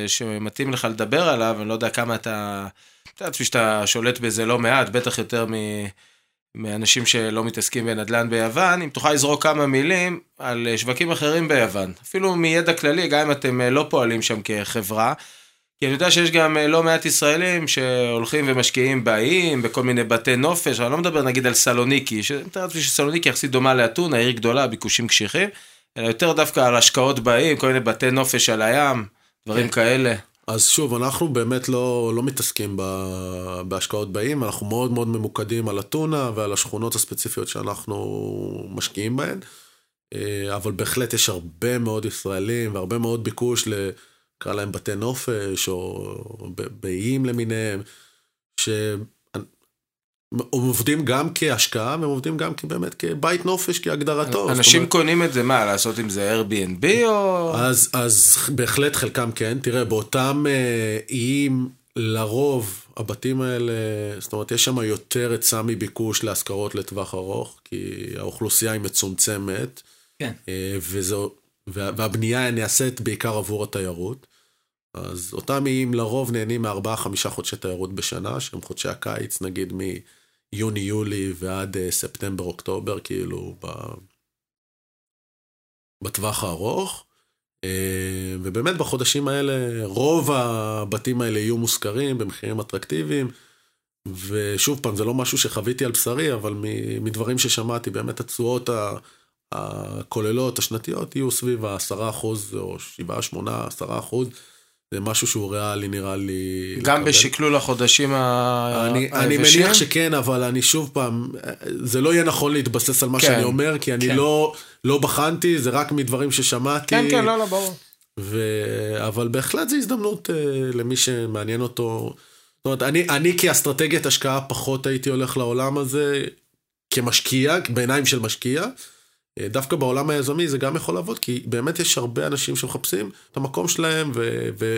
שמתאים לך לדבר עליו, אני לא יודע כמה אתה, אתה יודע, שאתה שולט בזה לא מעט, בטח יותר מ... מאנשים שלא מתעסקים בנדל"ן ביוון, אם תוכל לזרוק כמה מילים על שווקים אחרים ביוון, אפילו מידע כללי, גם אם אתם לא פועלים שם כחברה, כי אני יודע שיש גם לא מעט ישראלים שהולכים ומשקיעים באים, בכל מיני בתי נופש, אני לא מדבר נגיד על סלוניקי, ש... אתה יודע שסלוניקי יחסית דומה לאתונה, העיר גדולה, ביקושים קשיחים, אלא יותר דווקא על השקעות באים, כל מיני בתי נופש על הים, דברים כאלה. אז שוב, אנחנו באמת לא, לא מתעסקים בהשקעות באים, אנחנו מאוד מאוד ממוקדים על אתונה ועל השכונות הספציפיות שאנחנו משקיעים בהן, אבל בהחלט יש הרבה מאוד ישראלים והרבה מאוד ביקוש לקרוא להם בתי נופש או באים למיניהם, ש... הם עובדים גם כהשקעה, הם עובדים גם באמת כבית נופש, כהגדרתו. אנשים קונים את זה, מה לעשות עם זה, Airbnb או... אז בהחלט חלקם כן, תראה, באותם איים, לרוב הבתים האלה, זאת אומרת, יש שם יותר עצה מביקוש להשכרות לטווח ארוך, כי האוכלוסייה היא מצומצמת, והבנייה נעשית בעיקר עבור התיירות. אז אותם איים לרוב נהנים מארבעה חמישה חודשי תיירות בשנה, שהם חודשי הקיץ, נגיד מ... יוני-יולי ועד ספטמבר-אוקטובר, כאילו בטווח הארוך, ובאמת בחודשים האלה רוב הבתים האלה יהיו מושכרים במחירים אטרקטיביים, ושוב פעם זה לא משהו שחוויתי על בשרי, אבל מדברים ששמעתי באמת התשואות הכוללות השנתיות יהיו סביב ה-עשרה אחוז או שבעה שמונה עשרה אחוז, זה משהו שהוא ריאלי נראה לי. גם בשקלול החודשים היבשים? אני מניח שכן, אבל אני שוב פעם, זה לא יהיה נכון להתבסס על מה שאני אומר, כי אני לא בחנתי, זה רק מדברים ששמעתי. כן, כן, לא, לא, ברור. אבל בהחלט זו הזדמנות למי שמעניין אותו. זאת אומרת, אני כאסטרטגיית השקעה פחות הייתי הולך לעולם הזה, כמשקיע, בעיניים של משקיע, דווקא בעולם היזמי זה גם יכול לעבוד, כי באמת יש הרבה אנשים שמחפשים את המקום שלהם, ו- ו-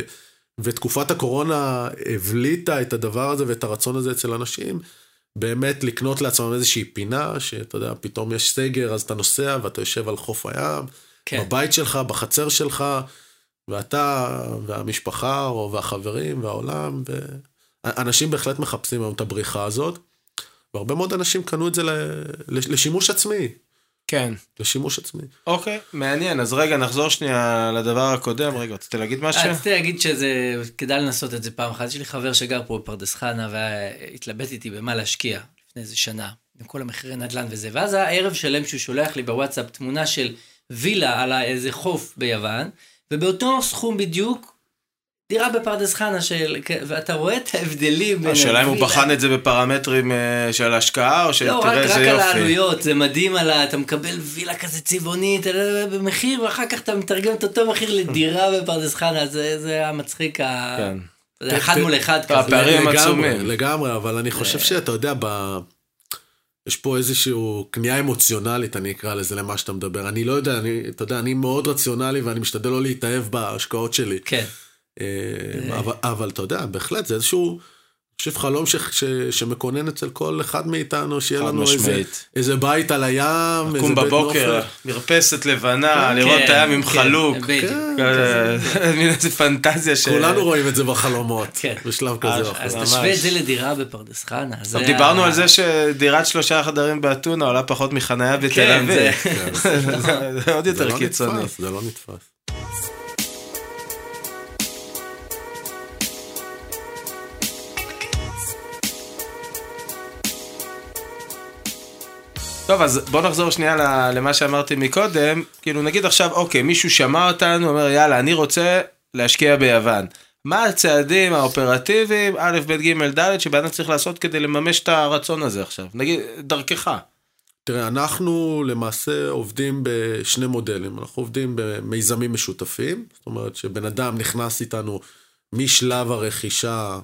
ותקופת הקורונה הבליטה את הדבר הזה, ואת הרצון הזה אצל אנשים, באמת לקנות לעצמם איזושהי פינה, שאתה יודע, פתאום יש סגר, אז אתה נוסע, ואתה יושב על חוף הים, כן. בבית שלך, בחצר שלך, ואתה, והמשפחה, או והחברים, והעולם, ואנשים בהחלט מחפשים היום את הבריחה הזאת, והרבה מאוד אנשים קנו את זה לשימוש עצמי, כן. לשימוש עצמי. אוקיי, מעניין. אז רגע, נחזור שנייה לדבר הקודם. רגע, רציתי להגיד משהו? רציתי להגיד שזה, כדאי לנסות את זה פעם אחת. יש לי חבר שגר פה בפרדס חנה, והתלבט איתי במה להשקיע לפני איזה שנה, עם כל המחירי נדל"ן וזה. ואז הערב שלם שהוא שולח לי בוואטסאפ תמונה של וילה על איזה חוף ביוון, ובאותו סכום בדיוק, דירה בפרדס חנה, של... ואתה רואה את ההבדלים. השאלה אם הוא בחן את זה בפרמטרים של השקעה, או שתראה איזה יופי. לא, רק על העלויות, זה מדהים, אתה מקבל וילה כזה צבעונית, במחיר, ואחר כך אתה מתרגם את אותו מחיר לדירה בפרדס חנה, זה המצחיק, זה אחד מול אחד כזה. הפערים עצומים. לגמרי, אבל אני חושב שאתה יודע, יש פה איזשהו קנייה אמוציונלית, אני אקרא לזה למה שאתה מדבר. אני לא יודע, אתה יודע, אני מאוד רציונלי, ואני משתדל לא להתאהב בהשקעות שלי. כן. אבל, אבל אתה יודע, בהחלט זה איזשהו חלום ש, ש, שמקונן אצל כל אחד מאיתנו, שיהיה לנו איזה, איזה בית על הים, לקום בבוקר, מרפסת לבנה, לראות את הים עם חלוק, מין איזה פנטזיה ש... כולנו רואים את זה בחלומות, בשלב כזה. אז תשווה את זה לדירה בפרדס חנה. דיברנו על זה שדירת שלושה חדרים באתונה עולה פחות מחניה בתל אביב. זה עוד יותר קיצוני. זה לא נתפס. טוב, אז בוא נחזור שנייה למה שאמרתי מקודם, כאילו נגיד עכשיו, אוקיי, מישהו שמע אותנו, אומר יאללה, אני רוצה להשקיע ביוון. מה הצעדים האופרטיביים, א', ב', ג', ד', שבאנו צריך לעשות כדי לממש את הרצון הזה עכשיו? נגיד, דרכך. תראה, אנחנו למעשה עובדים בשני מודלים, אנחנו עובדים במיזמים משותפים, זאת אומרת שבן אדם נכנס איתנו משלב הרכישה,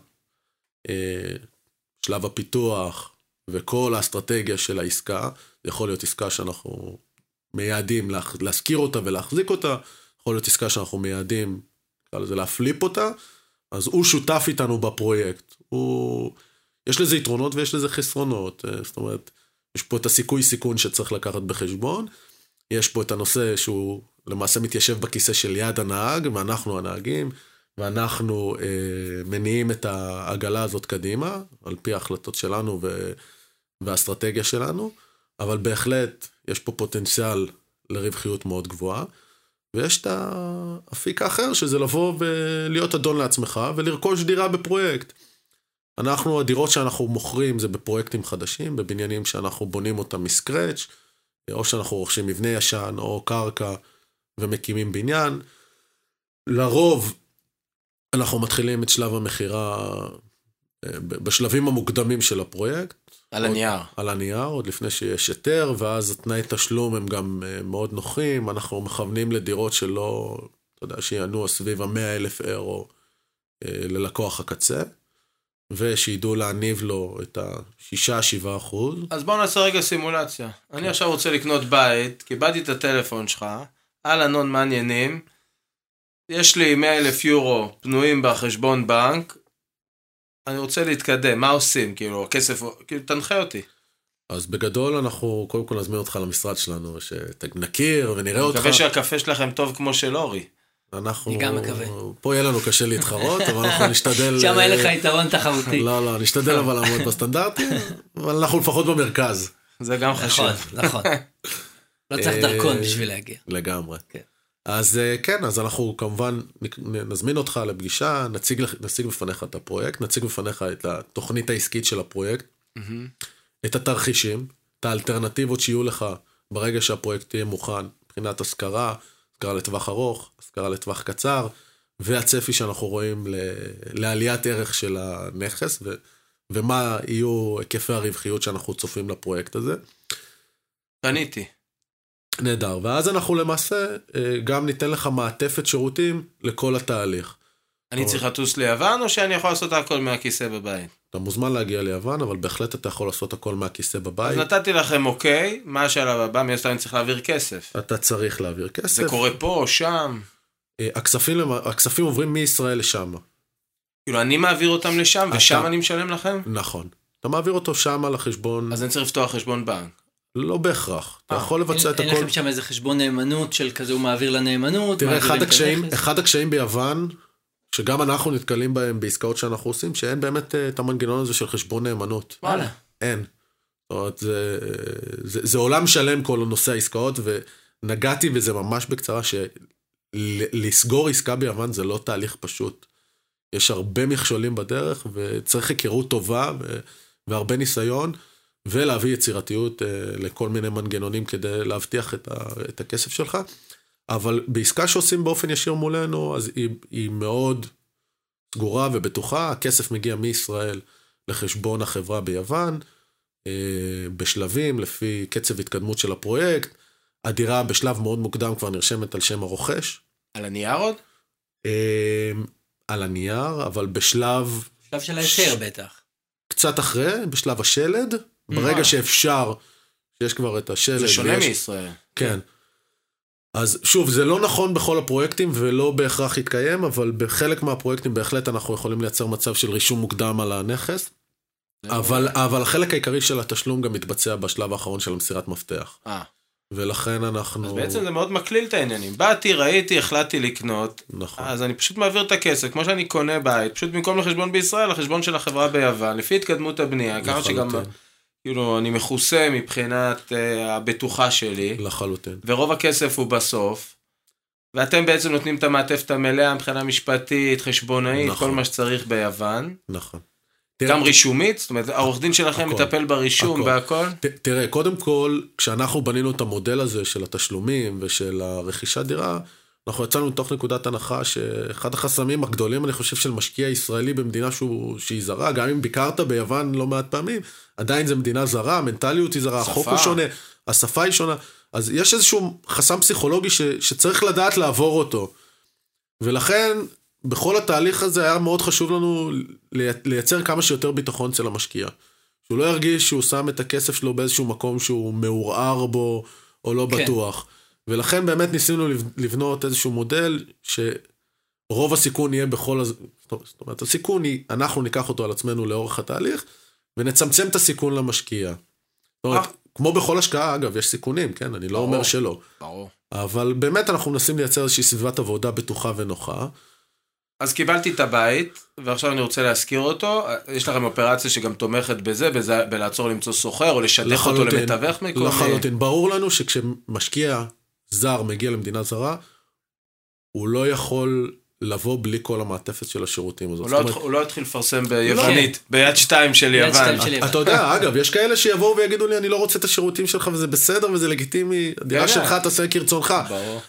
שלב הפיתוח, וכל האסטרטגיה של העסקה, יכול להיות עסקה שאנחנו מייעדים להזכיר אותה ולהחזיק אותה, יכול להיות עסקה שאנחנו מייעדים, זה להפליפ אותה, אז הוא שותף איתנו בפרויקט, הוא... יש לזה יתרונות ויש לזה חסרונות, זאת אומרת, יש פה את הסיכוי סיכון שצריך לקחת בחשבון, יש פה את הנושא שהוא למעשה מתיישב בכיסא של יד הנהג, ואנחנו הנהגים, ואנחנו אה, מניעים את העגלה הזאת קדימה, על פי ההחלטות שלנו ו... והאסטרטגיה שלנו, אבל בהחלט יש פה פוטנציאל לרווחיות מאוד גבוהה, ויש את האפיק האחר, שזה לבוא ולהיות אדון לעצמך, ולרכוש דירה בפרויקט. אנחנו, הדירות שאנחנו מוכרים, זה בפרויקטים חדשים, בבניינים שאנחנו בונים אותם מסקרץ', או שאנחנו רוכשים מבנה ישן, או קרקע, ומקימים בניין. לרוב, אנחנו מתחילים את שלב המחירה בשלבים המוקדמים של הפרויקט. על הנייר. על הנייר, עוד לפני שיש יותר, ואז התנאי תשלום הם גם מאוד נוחים, אנחנו מכוונים לדירות שלא, אתה יודע, שיענו סביב ה-מאה אלף אירו ללקוח הקצה, ושידעו להניב לו את ה-שישה שבעה אחוז. אז בואו נעשה רגע סימולציה. כן. אני עכשיו רוצה לקנות בית, קיבלתי את הטלפון שלך, על הנון מעניינים, יש לי מאה אלף יורו פנויים בחשבון בנק, אני רוצה להתקדם, מה עושים? כאילו, הכסף, כאילו, תנחה אותי. אז בגדול אנחנו קודם כל נזמין אותך למשרד שלנו, שנכיר ונראה אותך. אני מקווה שהקפה שלכם טוב כמו של אורי. אנחנו, אני גם מקווה. פה יהיה לנו קשה להתחרות, אבל אנחנו נשתדל... שם אין לך יתרון תחרותי. לא, לא, נשתדל אבל לעמוד בסטנדרטים, אבל אנחנו לפחות במרכז. זה גם חשוב. נכון, נכון. לא צריך דרכון בשביל להגיע. לגמרי. אז כן, אז אנחנו כמובן נזמין אותך לפגישה, נציג בפניך את הפרויקט, נציג בפניך את התוכנית העסקית של הפרויקט, את התרחישים, את האלטרנטיבות שיהיו לך ברגע שהפרויקט תהיה מוכן, מבחינת השכרה, השכרה לטווח ארוך, השכרה לטווח קצר, והצפי שאנחנו רואים לעליית ערך של הנכס, ומה יהיו היקפי הרווחיות שאנחנו צופים לפרויקט הזה. עניתי. נהדר, ואז אנחנו למעשה גם ניתן לך מעטפת שירותים לכל התהליך. אני צריך לטוס ליוון, או שאני יכול לעשות הכל מהכיסא בבית? אתה מוזמן להגיע ליוון, אבל בהחלט אתה יכול לעשות הכל מהכיסא בבית. אז נתתי לכם אוקיי, מה השלב הבא? מי עושה אני צריך להעביר כסף? אתה צריך להעביר כסף. זה קורה פה או שם? הכספים, הכספים עוברים מישראל לשם. כאילו אני מעביר אותם לשם, ושם אתה... אני משלם לכם? נכון. אתה מעביר אותו שם על החשבון... אז אני צריך לפתוח חשבון בנק. לא בהכרח, אתה יכול לבצע את הכל. אין לכם שם איזה חשבון נאמנות של כזה, הוא מעביר לנאמנות. תראה, אחד הקשיים ביוון, שגם אנחנו נתקלים בהם בעסקאות שאנחנו עושים, שאין באמת את המנגנון הזה של חשבון נאמנות. וואלה. אין. זה עולם שלם כל נושא העסקאות, ונגעתי בזה ממש בקצרה, שלסגור עסקה ביוון זה לא תהליך פשוט. יש הרבה מכשולים בדרך, וצריך היכרות טובה, והרבה ניסיון, ולהביא יצירתיות לכל מיני מנגנונים כדי להבטיח את הכסף שלך, אבל בעסקה שעושים באופן ישיר מולנו, אז היא מאוד סגורה ובטוחה, הכסף מגיע מישראל לחשבון החברה ביוון, בשלבים לפי קצב התקדמות של הפרויקט, הדירה בשלב מאוד מוקדם כבר נרשמת על שם הרוכש. על הנייר עוד? על הנייר, אבל בשלב... בשלב של היתר בטח. קצת אחרי, בשלב השלד, ברגע שאפשר, שיש כבר את השלד. זה שונה מישראל. כן. אז שוב, זה לא נכון בכל הפרויקטים, ולא בהכרח יתקיים, אבל בחלק מהפרויקטים בהחלט אנחנו יכולים לייצר מצב של רישום מוקדם על הנכס, אבל החלק העיקרי של התשלום גם מתבצע בשלב האחרון של מסירת מפתח. ולכן אנחנו... אז בעצם זה מאוד מקליל את העניינים. באתי, ראיתי, החלטתי לקנות, אז אני פשוט מעביר את הכסף, כמו שאני קונה בית, פשוט במקום לחשבון בישראל, לחשבון של החברה ביוון, לפי התקדמות הבנייה, ככה שגם... כאילו, אני מחוסה מבחינת הבטוחה שלי. לחלוטין. ורוב הכסף הוא בסוף, ואתם בעצם נותנים את המעטפת המלאה, מבחינה משפטית, חשבונאית, כל מה שצריך ביוון. נכון. גם רישומית, זאת אומרת, העורך דין שלכם מטפל ברישום, בהכל. תראה, קודם כל, כשאנחנו בנינו את המודל הזה של התשלומים ושל הרכישת דירה, אנחנו יצאנו לתוך נקודת הנחה שאחד החסמים הגדולים, אני חושב, של משקיע ישראלי במדינה שהיא זרה, גם אם ביקרת ביוון לא מעט פעמים, עדיין זו מדינה זרה, המנטליות היא זרה, החוק הוא שונה, השפה היא שונה, אז יש איזשהו חסם פסיכולוגי ש, שצריך לדעת לעבור אותו, ולכן בכל התהליך הזה היה מאוד חשוב לנו לייצר כמה שיותר ביטחון אצל המשקיע, שהוא לא ירגיש שהוא שם את הכסף שלו באיזשהו מקום שהוא מעורער בו או לא כן. בטוח. ולכן באמת ניסינו לבנות איזשהו מודל שרוב הסיכון יהיה בכל... זאת אומרת, הסיכון היא, אנחנו ניקח אותו על עצמנו לאורך התהליך, ונצמצם את הסיכון למשקיע. זאת אומרת, כמו בכל השקעה, אגב, יש סיכונים, כן? אני לא אומר שלא. אבל באמת אנחנו מנסים לייצר איזושהי סביבת עבודה בטוחה ונוחה. אז קיבלתי את הבית, ועכשיו אני רוצה להזכיר אותו. יש לכם אופרציה שגם תומכת בזה, בזה בלעצור למצוא סוחר, או לשדך אותו למתווך מקומי. לחלוטין. ברור לנו שכשמשקיע זר מגיע למדינה זרה, הוא לא יכול לבוא בלי כל המעטפת של השירותים. הוא לא התחיל לפרסם ביוונית, ביד שתיים של יוון. אתה יודע, אגב, יש כאלה שיבואו ויגידו לי, אני לא רוצה את השירותים שלך, וזה בסדר, וזה לגיטימי, הדירה שלך תעשה כרצונך.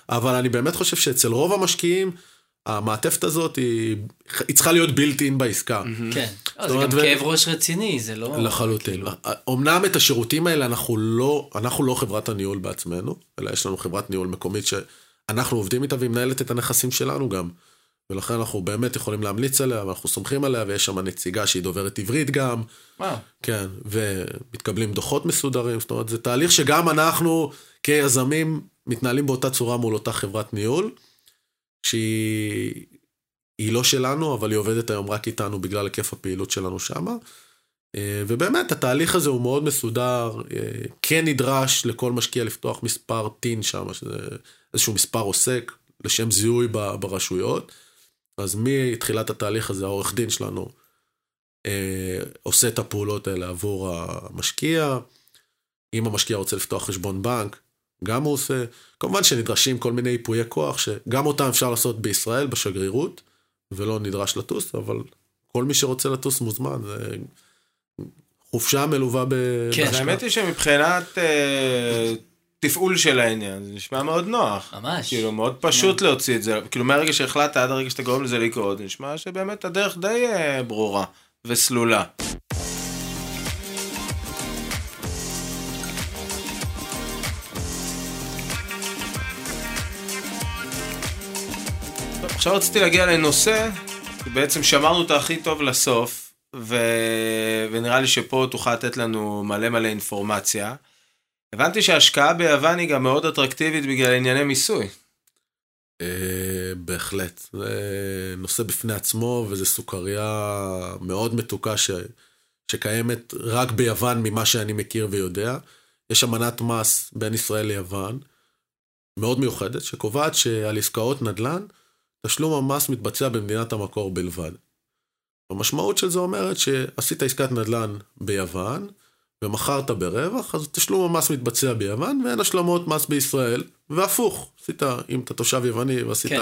אבל אני באמת חושב שאצל רוב המשקיעים, המעטפת הזאת היא צריכה להיות בלתי אין בעסקה. כן, זה גם כאב ראש רציני, זה לא... לחלוטין. אמנם את השירותים האלה, אנחנו לא חברת הניהול בעצמנו, אלא יש לנו חברת ניהול מקומית שאנחנו עובדים איתה, והיא מנהלת את הנכסים שלנו גם. ולכן אנחנו באמת יכולים להמליץ עליה, ואנחנו סומכים עליה, ויש שם נציגה שהיא דוברת עברית גם. וואו. כן, ומתקבלים דוחות מסודרים, זאת אומרת, זה תהליך שגם אנחנו כיזמים מתנהלים באותה צורה מול אותה חברת ניהול. שהיא לא שלנו, אבל היא עובדת היום רק איתנו בגלל היקף הפעילות שלנו שמה, ובאמת התהליך הזה הוא מאוד מסודר, כן נדרש לכל משקיע לפתוח מספר טין שמה, שזה איזשהו מספר עוסק, לשם זיהוי ברשויות. אז מתחילת התהליך הזה, העורך דין שלנו אה, עושה את הפעולות האלה עבור המשקיע. אם המשקיע רוצה לפתוח חשבון בנק, גם הוא עושה. כמובן שנדרשים כל מיני איפויי כוח, שגם אותם אפשר לעשות בישראל, בשגרירות, ולא נדרש לטוס, אבל כל מי שרוצה לטוס מוזמן, זה חופשה מלווה בהשקעה. כן, האמת היא שמבחינת אה, תפעול של העניין, זה נשמע מאוד נוח. ממש. כאילו, מאוד פשוט מה. להוציא את זה. כאילו, מהרגע שהחלטת, עד הרגע שאתה גורם לזה לקרות, נשמע שבאמת הדרך די אה, ברורה וסלולה. עכשיו רציתי להגיע לנושא, בעצם שמרנו את הכי טוב לסוף, ו... ונראה לי שפה תוכל לתת לנו מלא מלא אינפורמציה. הבנתי שההשקעה ביוון היא גם מאוד אטרקטיבית בגלל ענייני מיסוי. בהחלט. זה נושא בפני עצמו, וזו סוכריה מאוד מתוקה ש... שקיימת רק ביוון ממה שאני מכיר ויודע. יש אמנת מס בין ישראל ליוון, מאוד מיוחדת, שקובעת שעל עסקאות נדל"ן, תשלום המס מתבצע במדינת המקור בלבד. המשמעות של זה אומרת שעשית עסקת נדל"ן ביוון, ומחרת ברווח, אז תשלום המס מתבצע ביוון, ואין השלמות מס בישראל, והפוך. עשית, אם אתה תושב יווני ועשית כן.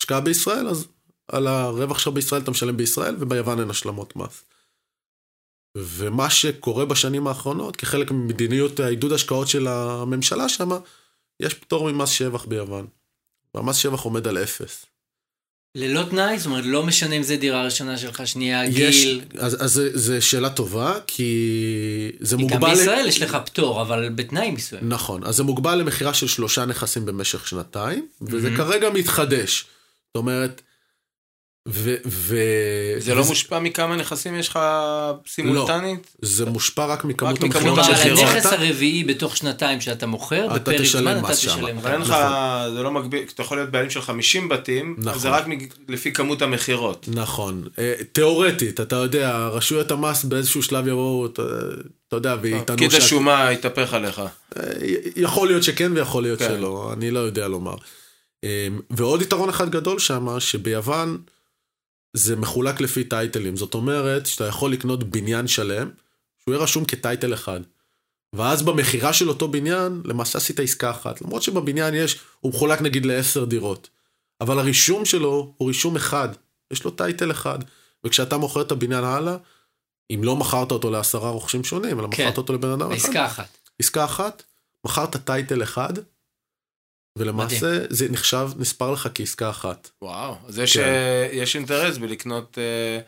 השקעה בישראל, אז על הרווח שבישראל אתה משלם בישראל, וביוון אין השלמות מס. ומה שקורה בשנים האחרונות, כחלק ממדיניות העידוד השקעות של הממשלה שם, יש פטור ממס שבח ביוון. והמס שבח עומד על אפס. ללא תנאי, זאת אומרת, לא משנה אם זה דירה ראשונה שלך, שנייה, גיל. אז, אז זה, זה שאלה טובה, כי זה מוגבל... גם בישראל יש לך פטור, אבל בתנאי מסוים. נכון, אז זה מוגבל למחירה של שלושה נכסים במשך שנתיים, וזה כרגע מתחדש. זאת אומרת, ו... ו... זה לא מושפע מכמה נכסים יש לך סימולטנית? לא, זה מושפע רק מכמות המחירות של חירות. על הנכס הרביעי בתוך שנתיים שאתה מוכר, בפרק זמן אתה תשלם. אבל אין לך, זה לא מגביל, אתה יכול להיות בעלים של חמישים בתים, זה רק לפי כמות המחירות. נכון, תיאורטית, אתה יודע, רשויות המס באיזשהו שלב יבואו, אתה יודע, ויתנו... פקיד השומה יתהפך עליך. יכול להיות שכן ויכול להיות שלא, אני לא יודע לומר. ועוד יתרון אחד גדול שם, שביוון זה מחולק לפי טייטלים, זאת אומרת שאתה יכול לקנות בניין שלם, שהוא יהיה רשום כטייטל אחד, ואז במחירה של אותו בניין, למעשה עשית עסקה אחת, למרות שבבניין יש, הוא מחולק נגיד לעשר דירות, אבל הרישום שלו הוא רישום אחד, יש לו טייטל אחד, וכשאתה מוכר את הבניין הלאה, אם לא מכרת אותו לעשרה רוכשים שונים, אלא כן. מכרת אותו לבן אדם אחד. עסקה אחת. עסקה אחת, מכרת טייטל אחד, ולמעשה מדהים. זה נחשב, נספר לך כעסקה אחת. וואו, אז יש, כן. יש אינטרס בלקנות אה,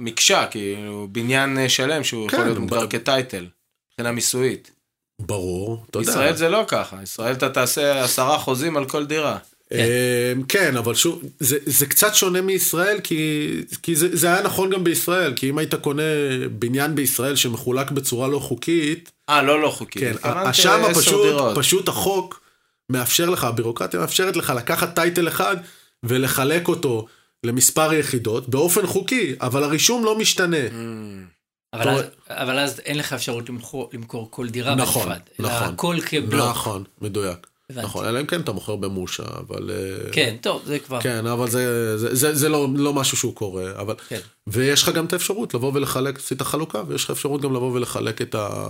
מקשה, כאילו בניין שלם שהוא כן, יכול להיות מוגבר ב... כטייטל, מבחינה מיסויית. ברור, אתה יודע. ישראל זה לא ככה, ישראל אתה תעשה עשרה חוזים על כל דירה. אה, כן, אבל שוב, זה, זה קצת שונה מישראל, כי, כי זה, זה היה נכון גם בישראל, כי אם היית קונה בניין בישראל שמחולק בצורה לא חוקית... אה, לא לא חוקית. כן, השם פשוט, פשוט החוק... מאפשר לך, הבירוקרטיה מאפשרת לך לקחת טייטל אחד ולחלק אותו למספר יחידות באופן חוקי, אבל הרישום לא משתנה. אבל, אז, אבל אז אין לך אפשרות למכור, למכור כל דירה נכון, בנפרד, אלא נכון, הכל כבלוק. נכון, מדויק. הבנתי. נכון, אלא אם כן אתה מוכר במושה, אבל... כן, טוב, זה כבר... כן, אבל זה, זה, זה, זה לא, לא משהו שהוא קורה, אבל... כן. ויש לך גם את האפשרות לבוא ולחלק, עשית חלוקה, ויש לך אפשרות גם לבוא ולחלק את, ה,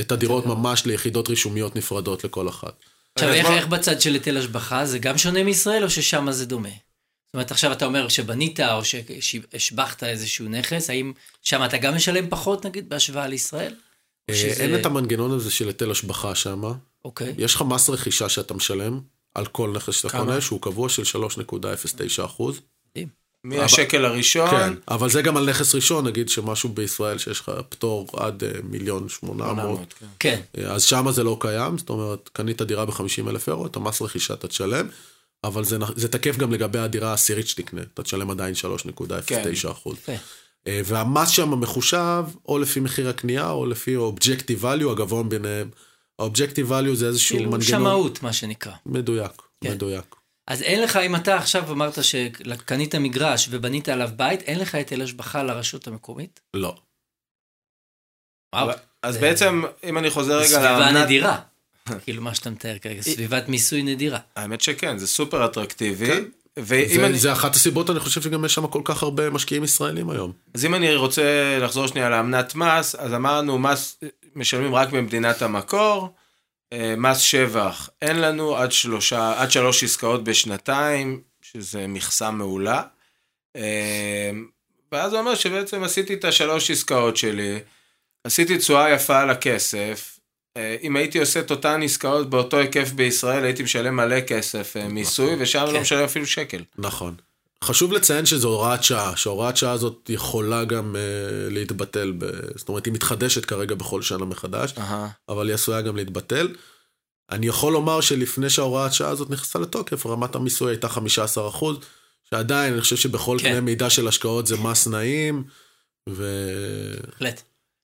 את הדירות ממש ליחידות רישומיות נפרדות לכל אחת. עכשיו, איך, איך בצד של היטל השבחה, זה גם שונה מישראל, או ששם זה דומה? זאת אומרת, עכשיו אתה אומר שבנית, או שהשבחת איזשהו נכס, האם שם אתה גם משלם פחות, נגיד, בהשוואה לישראל? אין את המנגנון הזה של היטל השבחה שם. אוקיי. יש לך מס רכישה שאתה משלם, על כל נכס שאתה קונה, שהוא קבוע של שלוש נקודה אפס תשע אחוז. מהשקל הראשון. כן, אבל זה גם על נכס ראשון, נגיד שמשהו בישראל שיש לך פטור עד מיליון שמונה מאות. כן. אז שמה זה לא קיים, זאת אומרת, קנית דירה ב-חמישים אלף אירו, את המס רכישה אתה תשלם, אבל זה, זה תקף גם לגבי הדירה העשירית שתקנה, אתה תשלם עדיין שלוש נקודה אפס תשע אחוז. והמס שם מחושב, או לפי מחיר הקנייה, או לפי objective value, הגבוה ביניהם. ה-objective value זה איזשהו מנגנון. שמאות, מה שנקרא. מדויק, מדויק. אז אין לך, אם אתה עכשיו אמרת שקנית מגרש ובנית עליו בית, אין לך היטל השבחה לרשות המקומית? לא. וואו. אז בעצם, אם אני חוזר רגע... סביבה נדירה. כאילו מה שאתה מתאר כרגע, סביבת מיסוי נדירה. האמת שכן, זה סופר אטרקטיבי. זה אחת הסיבות, אני חושב שגם יש שם כל כך הרבה משקיעים ישראלים היום. אז אם אני רוצה לחזור שנייה לאמנת מס, אז אמרנו, מס משלמים רק במדינת המקור, מס שבח אין לנו עד שלושה, עד שלוש עסקאות בשנתיים, שזה מכסה מעולה. ואז הוא אומר שבעצם עשיתי את השלוש עסקאות שלי, עשיתי תשואה יפה על הכסף, אם הייתי עושה את אותן עסקאות באותו היקף בישראל, הייתי משלם מלא כסף מיסוי, ושם לא משלם אפילו שקל. נכון. חשוב לציין שזו הוראת שעה, שהוראת שעה הזאת יכולה גם להתבטל, זאת אומרת, היא מתחדשת כרגע בכל שנה מחדש, אבל היא עשויה גם להתבטל. אני יכול לומר שלפני שההוראת שעה הזאת נכנסה לתוקף, רמת המיסוי הייתה חמישה עשר אחוז, שעדיין אני חושב שבכל קנה מידה של השקעות זה מס נעים, בהחלט.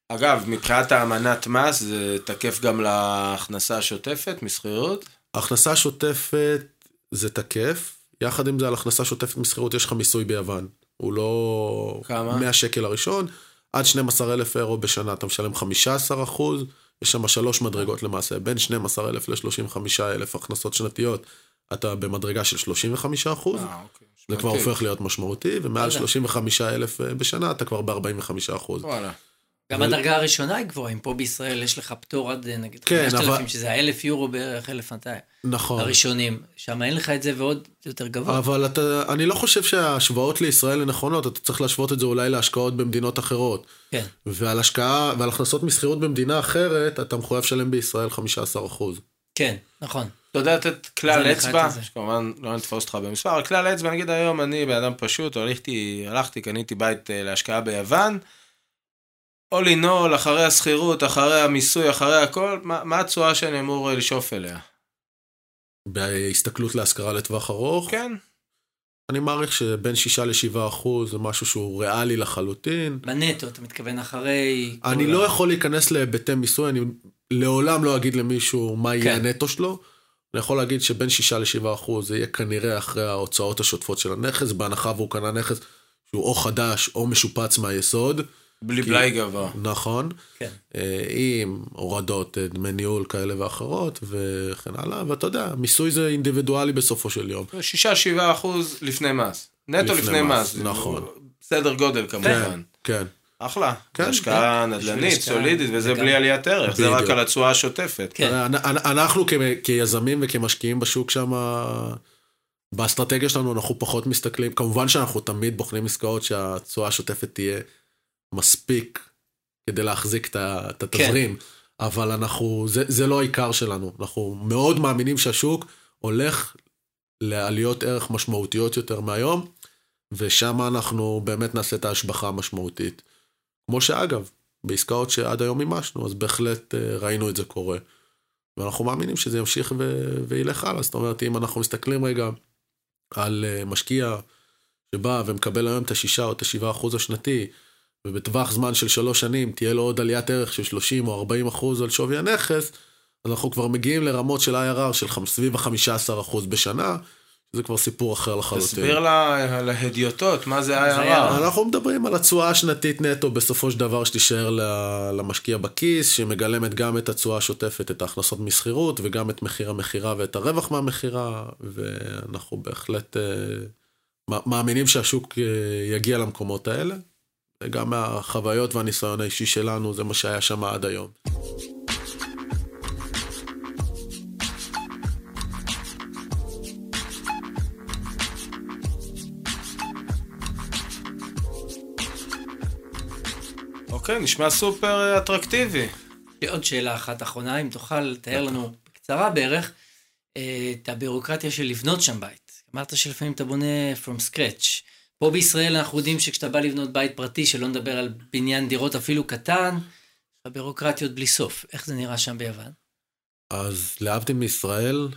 אגב, מבחינת האמנת מס, זה תקף גם להכנסה השוטפת, מסחירות? ההכנסה השוטפת זה תקף, יחד עם זה על הכנסה שוטפת מסחירות יש לך מיסוי ביוון, הוא לא... כמה? מאה שקל הראשון, עד שנים עשר אלף אירו בשנה, אתה משלם חמישה עשר אחוז, יש שם שלוש מדרגות למעשה, בין שנים עשר אלף ל-שלושים וחמישה אלף הכנסות שנתיות, אתה במדרגה של שלושים וחמישה אחוז, אה, אוקיי. זה כבר הופך להיות משמעותי, ומעל שלושים וחמישה אלף בשנה, אתה כבר ב-ארבעים וחמישה אחוז. וואלה. גם הדרגה הראשונה היא גבוהה, אם פה בישראל יש לך פטור עד נגיד חמשת אלפים, שזה אלף יורו בערך אלף מאתיים. נכון. הראשונים, שם אין לך את זה ועוד יותר גבוה. אבל אני לא חושב שההשוואות לישראל הן נכונות, אתה צריך להשוות את זה אולי להשקעות במדינות אחרות. כן. ועל השקעה, ועל הכנסות מסחירות במדינה אחרת, אתה מחויב שלם בישראל חמישה עשר אחוז. כן, נכון. אתה יודע לתת כלל אצבע, שכמובן לא נתפוס אותך במספר, כלל אצבע, נגיד היום אני באדם פשוט, הלכתי, קניתי בית להשקעה ביוון, או לנעול, אחרי הסחירות, אחרי המיסוי, אחרי הכל, מה, מה הצועה שאני אמור לשאוף אליה? בהסתכלות להשכרה לטווח ארוך? כן. אני מעריך שבין שישה לשבעה אחוז זה משהו שהוא ריאלי לחלוטין. בנטו, אתה מתכוון אחרי... אני לא יכול להיכנס להיבטי מיסוי, אני לעולם לא אגיד למישהו מה יהיה הנטו שלו. אני יכול להגיד שבין שישה לשבעה אחוז זה יהיה כנראה אחרי ההוצאות השוטפות של הנכס, בהנחה והוא קנה נכס שהוא או חדש או משופץ מהיסוד, בלי בלי גבוה. נכון. כן. עם הורדות דמי ניהול כאלה ואחרות וכן הלאה, ואתה יודע, מיסוי זה אינדיבידואלי בסופו של יום. שישה עד שבעה אחוז לפני מס. נטו לפני מס. נכון. סדר גודל כמובן. כן. אחלה. השקעה נדל"נית, סולידית, וזה בלי עליית ערך. זה רק על התשואה השוטפת. אנחנו כיזמים וכמשקיעים בשוק שם, באסטרטגיה שלנו אנחנו פחות מסתכלים, כמובן שאנחנו תמיד בוחנים עסקאות שהתשואה השוטפת תהיה מספיק כדי להחזיק את התזרים, אבל אנחנו, זה, זה לא העיקר שלנו, אנחנו מאוד מאמינים שהשוק הולך לעליות ערך משמעותיות יותר מהיום, ושם אנחנו באמת נעשה את ההשבחה המשמעותית. כמו שאגב, בעסקאות שעד היום מימשנו, אז בהחלט ראינו את זה קורה, ואנחנו מאמינים שזה ימשיך וילך הלאה. זאת אומרת, אם אנחנו מסתכלים רגע על משקיע שבא ומקבל היום את השישה או את השבעה אחוז השנתי, ובטווח זמן של שלוש שנים תהיה לו עוד עליית ערך של שלושים או ארבעים אחוז על שווי הנכס, אנחנו כבר מגיעים לרמות של I R R של סביב ה-חמישה עשר אחוז בשנה, זה כבר סיפור אחר לחלוטין. תסביר להדיוטות, מה זה I R R? אנחנו מדברים על התשואה השנתית נטו, בסופו של דבר שתישאר למשקיע בכיס, שמגלמת גם את התשואה השוטפת, את ההכנסות מסחירות, וגם את מחיר המחירה ואת הרווח מהמחירה, ואנחנו בהחלט מאמינים שהשוק יגיע למקומות האלה, גם מהחוויות והניסיון האישי שלנו, זה מה שהיה שם עד היום. אוקיי, נשמע סופר אטרקטיבי. עוד שאלה אחת אחרונה, אם תוכל לתאר לנו בקצרה בערך, את הבירוקרטיה של לבנות שם בית. אמרת שלפעמים אתה בונה from scratch. פה בישראל אנחנו יודעים שכשאתה בא לבנות בית פרטי, שלא נדבר על בניין דירות אפילו קטן, הבירוקרטיות בלי סוף. איך זה נראה שם ביוון? אז להבדיל מישראל,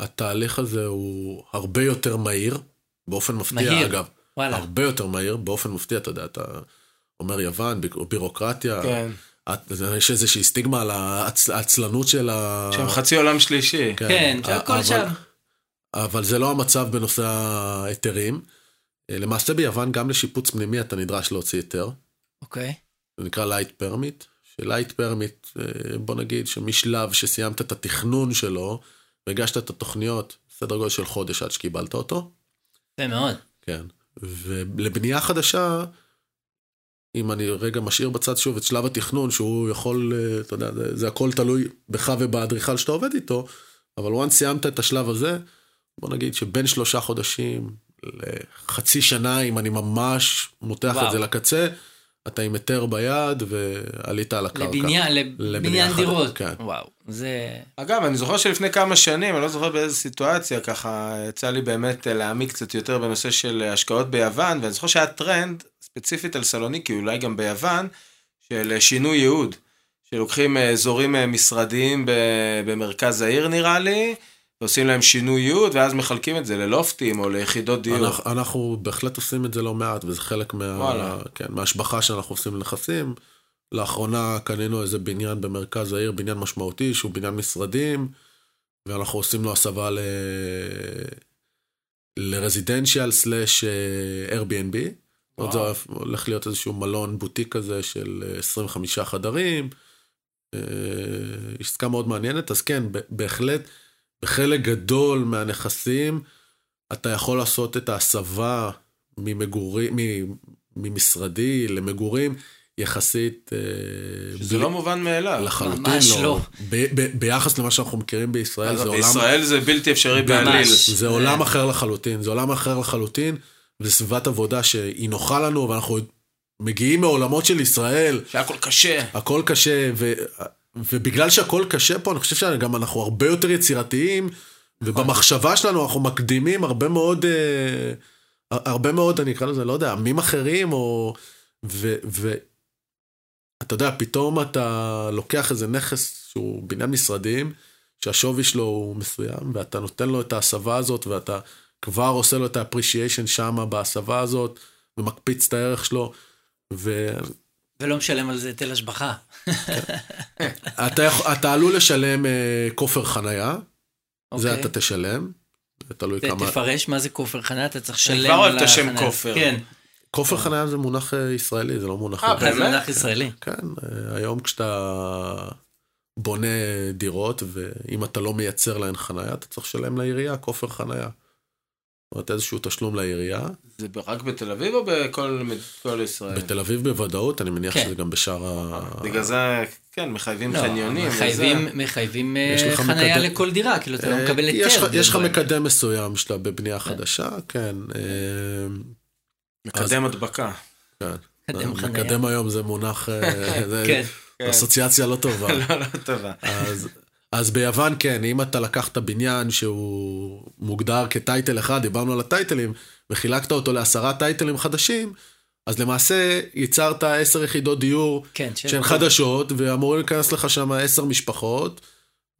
התהליך הזה הוא הרבה יותר מהיר, באופן מפתיע מהיר. אגב. וואלה. הרבה יותר מהיר, באופן מפתיע, אתה יודע, אתה אומר יוון, בירוקרטיה, כן. יש איזושהי סטיגמה על העצלנות של ה... שם חצי עולם שלישי. כן, כן ה- הכל אבל, שם. אבל זה לא המצב בנושא ההיתרים, למעשה ביוון גם לשיפוץ פנימי אתה נדרש להוציא היתר. אוקיי. זה נקרא לייט פרמיט, שלייט פרמיט, בוא נגיד שמשלב שסיימת את התכנון שלו, והגשת את התוכניות, סדר גודל של חודש עד שקיבלת אותו. זה מאוד. כן. ולבנייה חדשה, אם אני רגע משאיר בצד שוב את שלב התכנון, שהוא יכול, אתה יודע, זה הכל תלוי בך ובאדריכל שאתה עובד איתו, אבל once סיימת את השלב הזה, בוא נגיד שבין שלושה חודשים לחצי שנה, אם אני ממש מותח וואו. את זה לקצה, אתה עם היתר ביד, ועלית על הקרקע. לבניין, לבניין דירות. כן. וואו, זה... אגב, אני זוכר שלפני כמה שנים, אני לא זוכר באיזו סיטואציה, ככה יצא לי באמת להעמיק קצת יותר בנושא של השקעות ביוון, ואני זוכר שהיה טרנד ספציפית על סלוניקי, אולי גם ביוון, של שינוי ייעוד, שלוקחים אזורים משרדיים במרכז העיר נראה לי, ועושים להם שינוי ייעוד, ואז מחלקים את זה ללופטים או ליחידות דיור. אנחנו, אנחנו בהחלט עושים את זה לא מעט, וזה חלק מה, כן, מהשבחה שאנחנו עושים לנכסים. לאחרונה קנינו איזה בניין במרכז העיר, בניין משמעותי, שהוא בניין משרדים, ואנחנו עושים לו הסבה ל... לרזידנציאל סלש Airbnb. עוד זה הולך להיות איזשהו מלון בוטיק כזה של עשרים וחמישה חדרים. עסקה מאוד מעניינת, אז כן, בהחלט... בחלק גדול מהנכסים, אתה יכול לעשות את ההסבה ממגורים, ממשרדי למגורים, יחסית... זה לא מובן מאליו. לחלוטין לא. ביחס למה שאנחנו מכירים בישראל, זה עולם... בישראל זה בלתי אפשרי בעליל. זה עולם אחר לחלוטין, זה עולם אחר לחלוטין, וסביבת עבודה שהיא נוחה לנו, ואנחנו מגיעים מעולמות של ישראל. שהכל קשה. הכל קשה, ו... ובגלל שהכל קשה פה, אני חושב שגם אנחנו הרבה יותר יצירתיים, ובמחשבה שלנו אנחנו מקדימים הרבה מאוד, הרבה מאוד, אני אקרא לזה, לא יודע, עמים אחרים, או, ו, ו, אתה יודע, פתאום אתה לוקח איזה נכס שהוא בניין משרדים, שהשווי שלו הוא מסוים, ואתה נותן לו את ההסבה הזאת, ואתה כבר עושה לו את ה-appreciation שמה בהסבה הזאת, ומקפיץ את הערך שלו, ו... ולא משלם על זה תל השבחה. אתה עלול לשלם כופר חנייה, זה אתה תשלם. תפרש מה זה כופר חנייה, אתה צריך לשלם. אני כבר אוהב את השם כופר. כופר חנייה זה מונח ישראלי, זה לא מונח... אה, זה מונח ישראלי. כן, היום כשאתה בונה דירות, ואם אתה לא מייצר להן חנייה, אתה צריך לשלם לעירייה כופר חנייה. זאת איזשהו תשלום לעירייה. זה רק בתל אביב או בכל ישראל? בתל אביב בוודאות, אני מניח שזה גם בשאר ה... בגלל זה, כן, מחייבים חניונים. מחייבים חנייה לכל דירה, כאילו אתה לא מקבל היתר. יש לך מקדם מסוים שלה בבנייה חדשה, כן. מקדם הדבקה. כן. מקדם חנייה. מקדם היום זה מונח, אסוציאציה לא טובה. לא, לא טובה. אז... אז ביוון כן, אם אתה לקחת בניין שהוא מוגדר כטייטל אחד, דיברנו על הטייטלים, וחילקת אותו לעשרה טייטלים חדשים, אז למעשה ייצרת עשר יחידות דיור כן, שהן חדשות, ואמורים להיכנס לך שם עשר משפחות,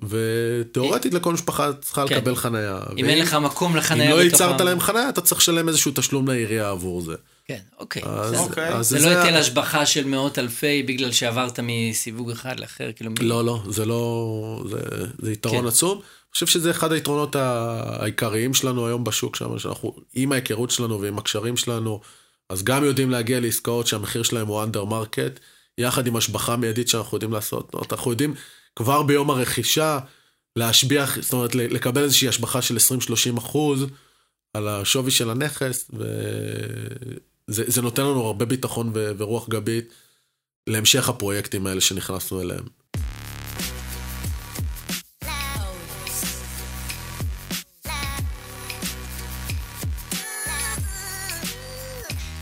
ותיאורטית לכל משפחה צריכה כן. לקבל חנייה. אם אין לך מקום לחנייה בתוכם. אם לא ייצרת להם חנייה, אתה צריך לשלם איזשהו תשלום לעירייה עבור זה. כן, אוקיי. אז, אוקיי. אז זה, זה לא היטל השבחה של מאות אלפי, בגלל שעברת מסיווג אחד לאחר, כאילו... לא, לא, זה לא... זה, זה יתרון כן. עצום. אני חושב שזה אחד היתרונות העיקריים שלנו היום בשוק, שאנחנו, עם ההיכרות שלנו ועם הקשרים שלנו, אז גם יודעים להגיע לעסקאות שהמחיר שלהם הוא under market, יחד עם השבחה מיידית שאנחנו יודעים לעשות. אנחנו יודעים כבר ביום הרכישה להשביח, זאת אומרת, לקבל איזושהי השבחה של עשרים שלושים אחוז, על השווי של הנכס, וזה נותן לנו הרבה ביטחון ו, ורוח גבית להמשך הפרויקטים האלה שנכנסנו אליהם.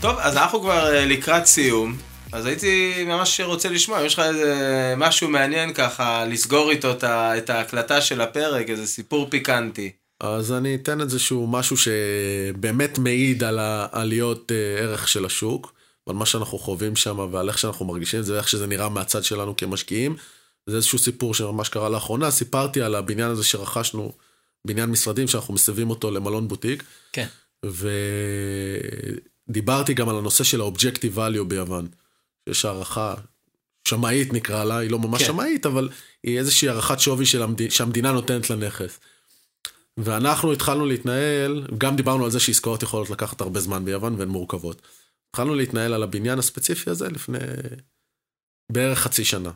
טוב, אז אנחנו כבר לקראת סיום, אז הייתי ממש רוצה לשמוע, יש לך איזה משהו מעניין ככה, לסגור איתו את ההקלטה של הפרק, איזה סיפור פיקנטי. אז אני אתן את זה שהוא משהו שבאמת מעיד על העליות ערך של השוק, על מה שאנחנו חווים שם ועל איך שאנחנו מרגישים, זה איך שזה נראה מהצד שלנו כמשקיעים. זה איזשהו סיפור שממש קרה לאחרונה, סיפרתי על הבניין הזה שרכשנו, בניין משרדים שאנחנו מסבים אותו למלון בוטיק, כן. ודיברתי גם על הנושא של ה-objective value ביוון, שיש הערכה שמאית נקרא לה, היא לא ממש כן. שמאית, אבל היא איזושהי הערכת שווי של המד... שהמדינה נותנת לנכס. ואנחנו התחלנו להתנהל, גם דיברנו על זה שעסקאות יכולות לקחת הרבה זמן ביוון והן מורכבות. התחלנו להתנהל על הבניין הספציפי הזה לפני בערך חצי שנה.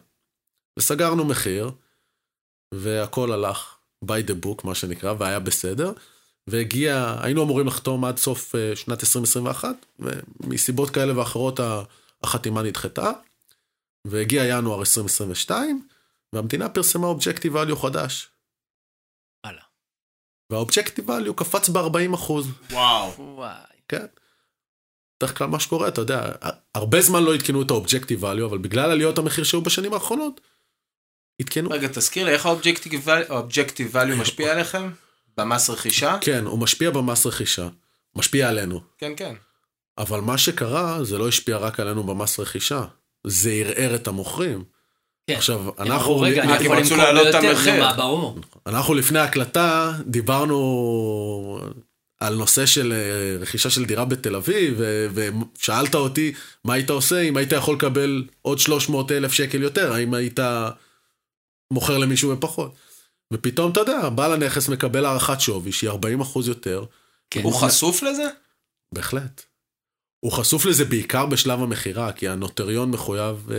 וסגרנו מחיר, והכל הלך by the book, מה שנקרא, והיה בסדר, והגיע, היינו אמורים לחתום עד סוף שנת עשרים עשרים ואחת, ומסיבות כאלה ואחרות החתימה נדחתה, והגיע ינואר עשרים עשרים ושתיים, והמדינה פרסמה objective value חדש. הלאה. וה-objective value קפץ ב-ארבעים אחוז. וואו. כן. דרך כלל מה שקורה, אתה יודע, הרבה זמן לא התקנו את ה-objective value, אבל בגלל עליות המחיר שהוא בשנים האחרונות, התקנו. רגע, תזכיר לי, איך ה-objective value משפיע עליכם? במס רכישה? כן, הוא משפיע במס רכישה. משפיע עלינו. כן, כן. אבל מה שקרה, זה לא השפיע רק עלינו במס רכישה. זה ערער את המוכרים. עכשיו, אנחנו... רגע, אני יכול למכור יותר למה באומו. אנחנו לפני ההקלטה, דיברנו על נושא של רכישה של דירה בתל אביב, ושאלת אותי מה היית עושה, אם היית יכול לקבל עוד שלוש מאות אלף שקל יותר, האם היית מוכר למישהו בפחות. ופתאום, אתה יודע, בעל הנכס מקבל הערכת שווי, שהיא ארבעים אחוז יותר. הוא חשוף לזה? בהחלט. הוא חשוף לזה בעיקר בשלב המחירה, כי הנוטריון מחויב אה,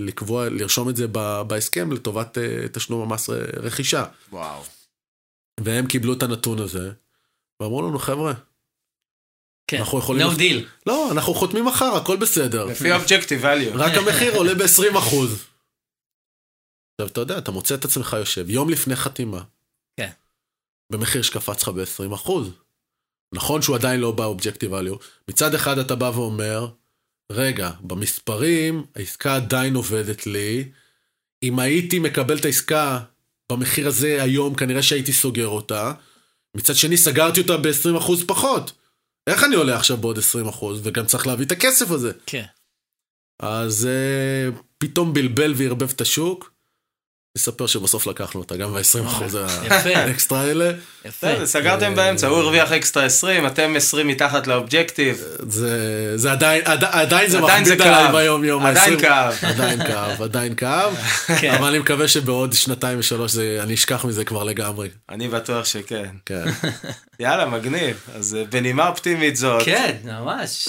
לקבוע, לרשום את זה ב, בהסכם לטובת אה, תשלום המס רכישה. וואו. והם קיבלו את הנתון הזה, ואמרו לנו, חבר'ה, כן. אנחנו יכולים... לא דיל. לא, אנחנו חותמים מחר, הכל בסדר. לפי objective value. רק המחיר עולה ב-עשרים אחוז. עכשיו, אתה יודע, אתה מוצא את עצמך יושב, יום לפני חתימה. כן. במחיר שקפץ לך ב-עשרים אחוז. נכון שהוא עדיין לא בא objective value. מצד אחד אתה בא ואומר, רגע, במספרים, העסקה עדיין עובדת לי, אם הייתי מקבל את העסקה במחיר הזה היום, כנראה שהייתי סוגר אותה, מצד שני סגרתי אותה ב-עשרים אחוז פחות. איך אני עולה עכשיו בעוד עשרים אחוז, וגם צריך להביא את הכסף הזה? כן. אז פתאום בלבל והרבב את השוק, נספר שבסוף לקחנו אותה, גם ב-עשרים אחוז האקסטרה האלה. יפה. סגרתם באמצע, הוא הרוויח אקסטרה עשרים, אתם עשרים מתחת לאובג'קטיב. זה עדיין, עדיין זה מכביד עליי ביום יום. עדיין כאב. עדיין כאב, עדיין כאב. אבל אני מקווה שבעוד שנתיים ושלוש אני אשכח מזה כבר לגמרי. אני בטוח שכן. כן. יאללה, מגניב. אז בנימה אופטימית זאת. כן, ממש.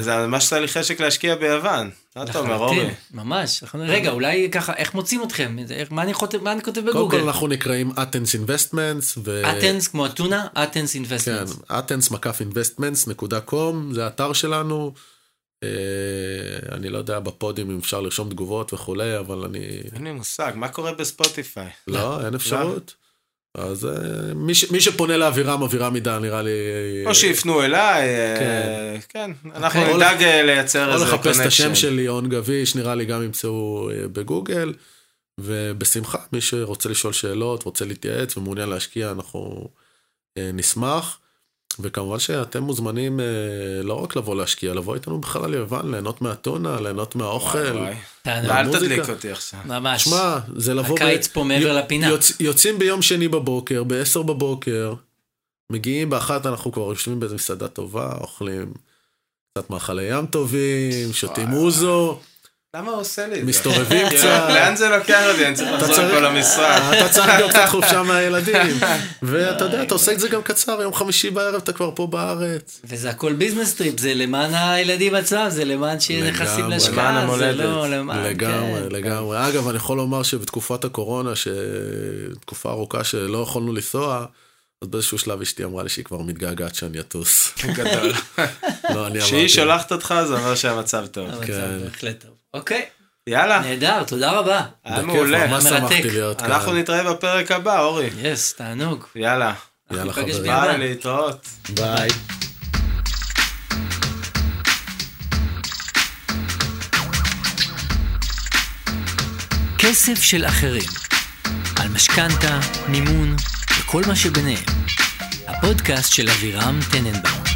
זה ממש צריך לי חשק להשקיע ביוון. לחלוטין, ממש. רגע, אולי ככה, איך מוצאים אתכם? מה אני כותב בגוגל? קודם כל אנחנו נקראים Athens Investments. Athens כמו אתונה, Athens Investments. כן, athens מקף investments נקודה קום, זה האתר שלנו. אני לא יודע בפודים אם אפשר לרשום תגובות וכולי, אבל אני... אין לי מושג, מה קורה בספוטיפיי? לא, אין אפשרות. אז מי שפונה לאווירם, אווירם מידה, נראה לי... או שיפנו אליי, כן, אנחנו נדאג לייצר איזה קונקשן. או לחפש את השם שלי, On Gavish, נראה לי גם ימצאו בגוגל, ובשמחה, מי שרוצה לשאול שאלות, רוצה להתייעץ ומעוניין להשקיע, אנחנו נשמח, וכמובן שאתם מוזמנים לא רק לבוא להשקיע, לבוא איתנו בכלל ליוון, ליהנות מהטונה, ליהנות מהאוכל. אל תדליק אותי עכשיו. ממש. שמה, זה לבוא... הקיץ פה מעבר לפינה. יוצאים ביום שני בבוקר, ב-עשר בבוקר, מגיעים באחת, אנחנו כבר יושבים באיזו מסעדה טובה, אוכלים קצת מאכלי ים טובים, שותים אוזו. למה הוא עושה לי? מסתובבים קצת. לאן זה לוקח אותי? אני צריך לחזור לכל המשרד. אתה צריך להיות קצת חופשה מהילדים. ואתה יודע, אתה עושה את זה גם קצר, יום חמישי בערב אתה כבר פה בארץ. וזה הכל ביזנס טריפ, זה למען הילדים עצמם, זה למען שנכנסים להשקעה, זה לא למען. לגמרי, לגמרי. אגב, אני יכול לומר שבתקופת הקורונה, תקופה ארוכה שלא יכולנו לנסוע, אז באיזשהו שלב אשתי אמרה לי שהיא כבר מתגעגעת שאני אטוס. גדול. שהיא שולחת אותך, זה אומר שהמצב טוב. המצב בהחלט טוב. אוקיי. יאללה. נהדר, תודה רבה. היה מעולה. ממש שמחתי להיות כאן. אנחנו נתראה בפרק הבא, אורי. יס, תענוג. יאללה. יאללה חברים. ביי, להתראות. ביי. כסף של אחרים. על משכנתא, מימון וכל מה שביניהם. הפודקאסט של אבירם טננבאום.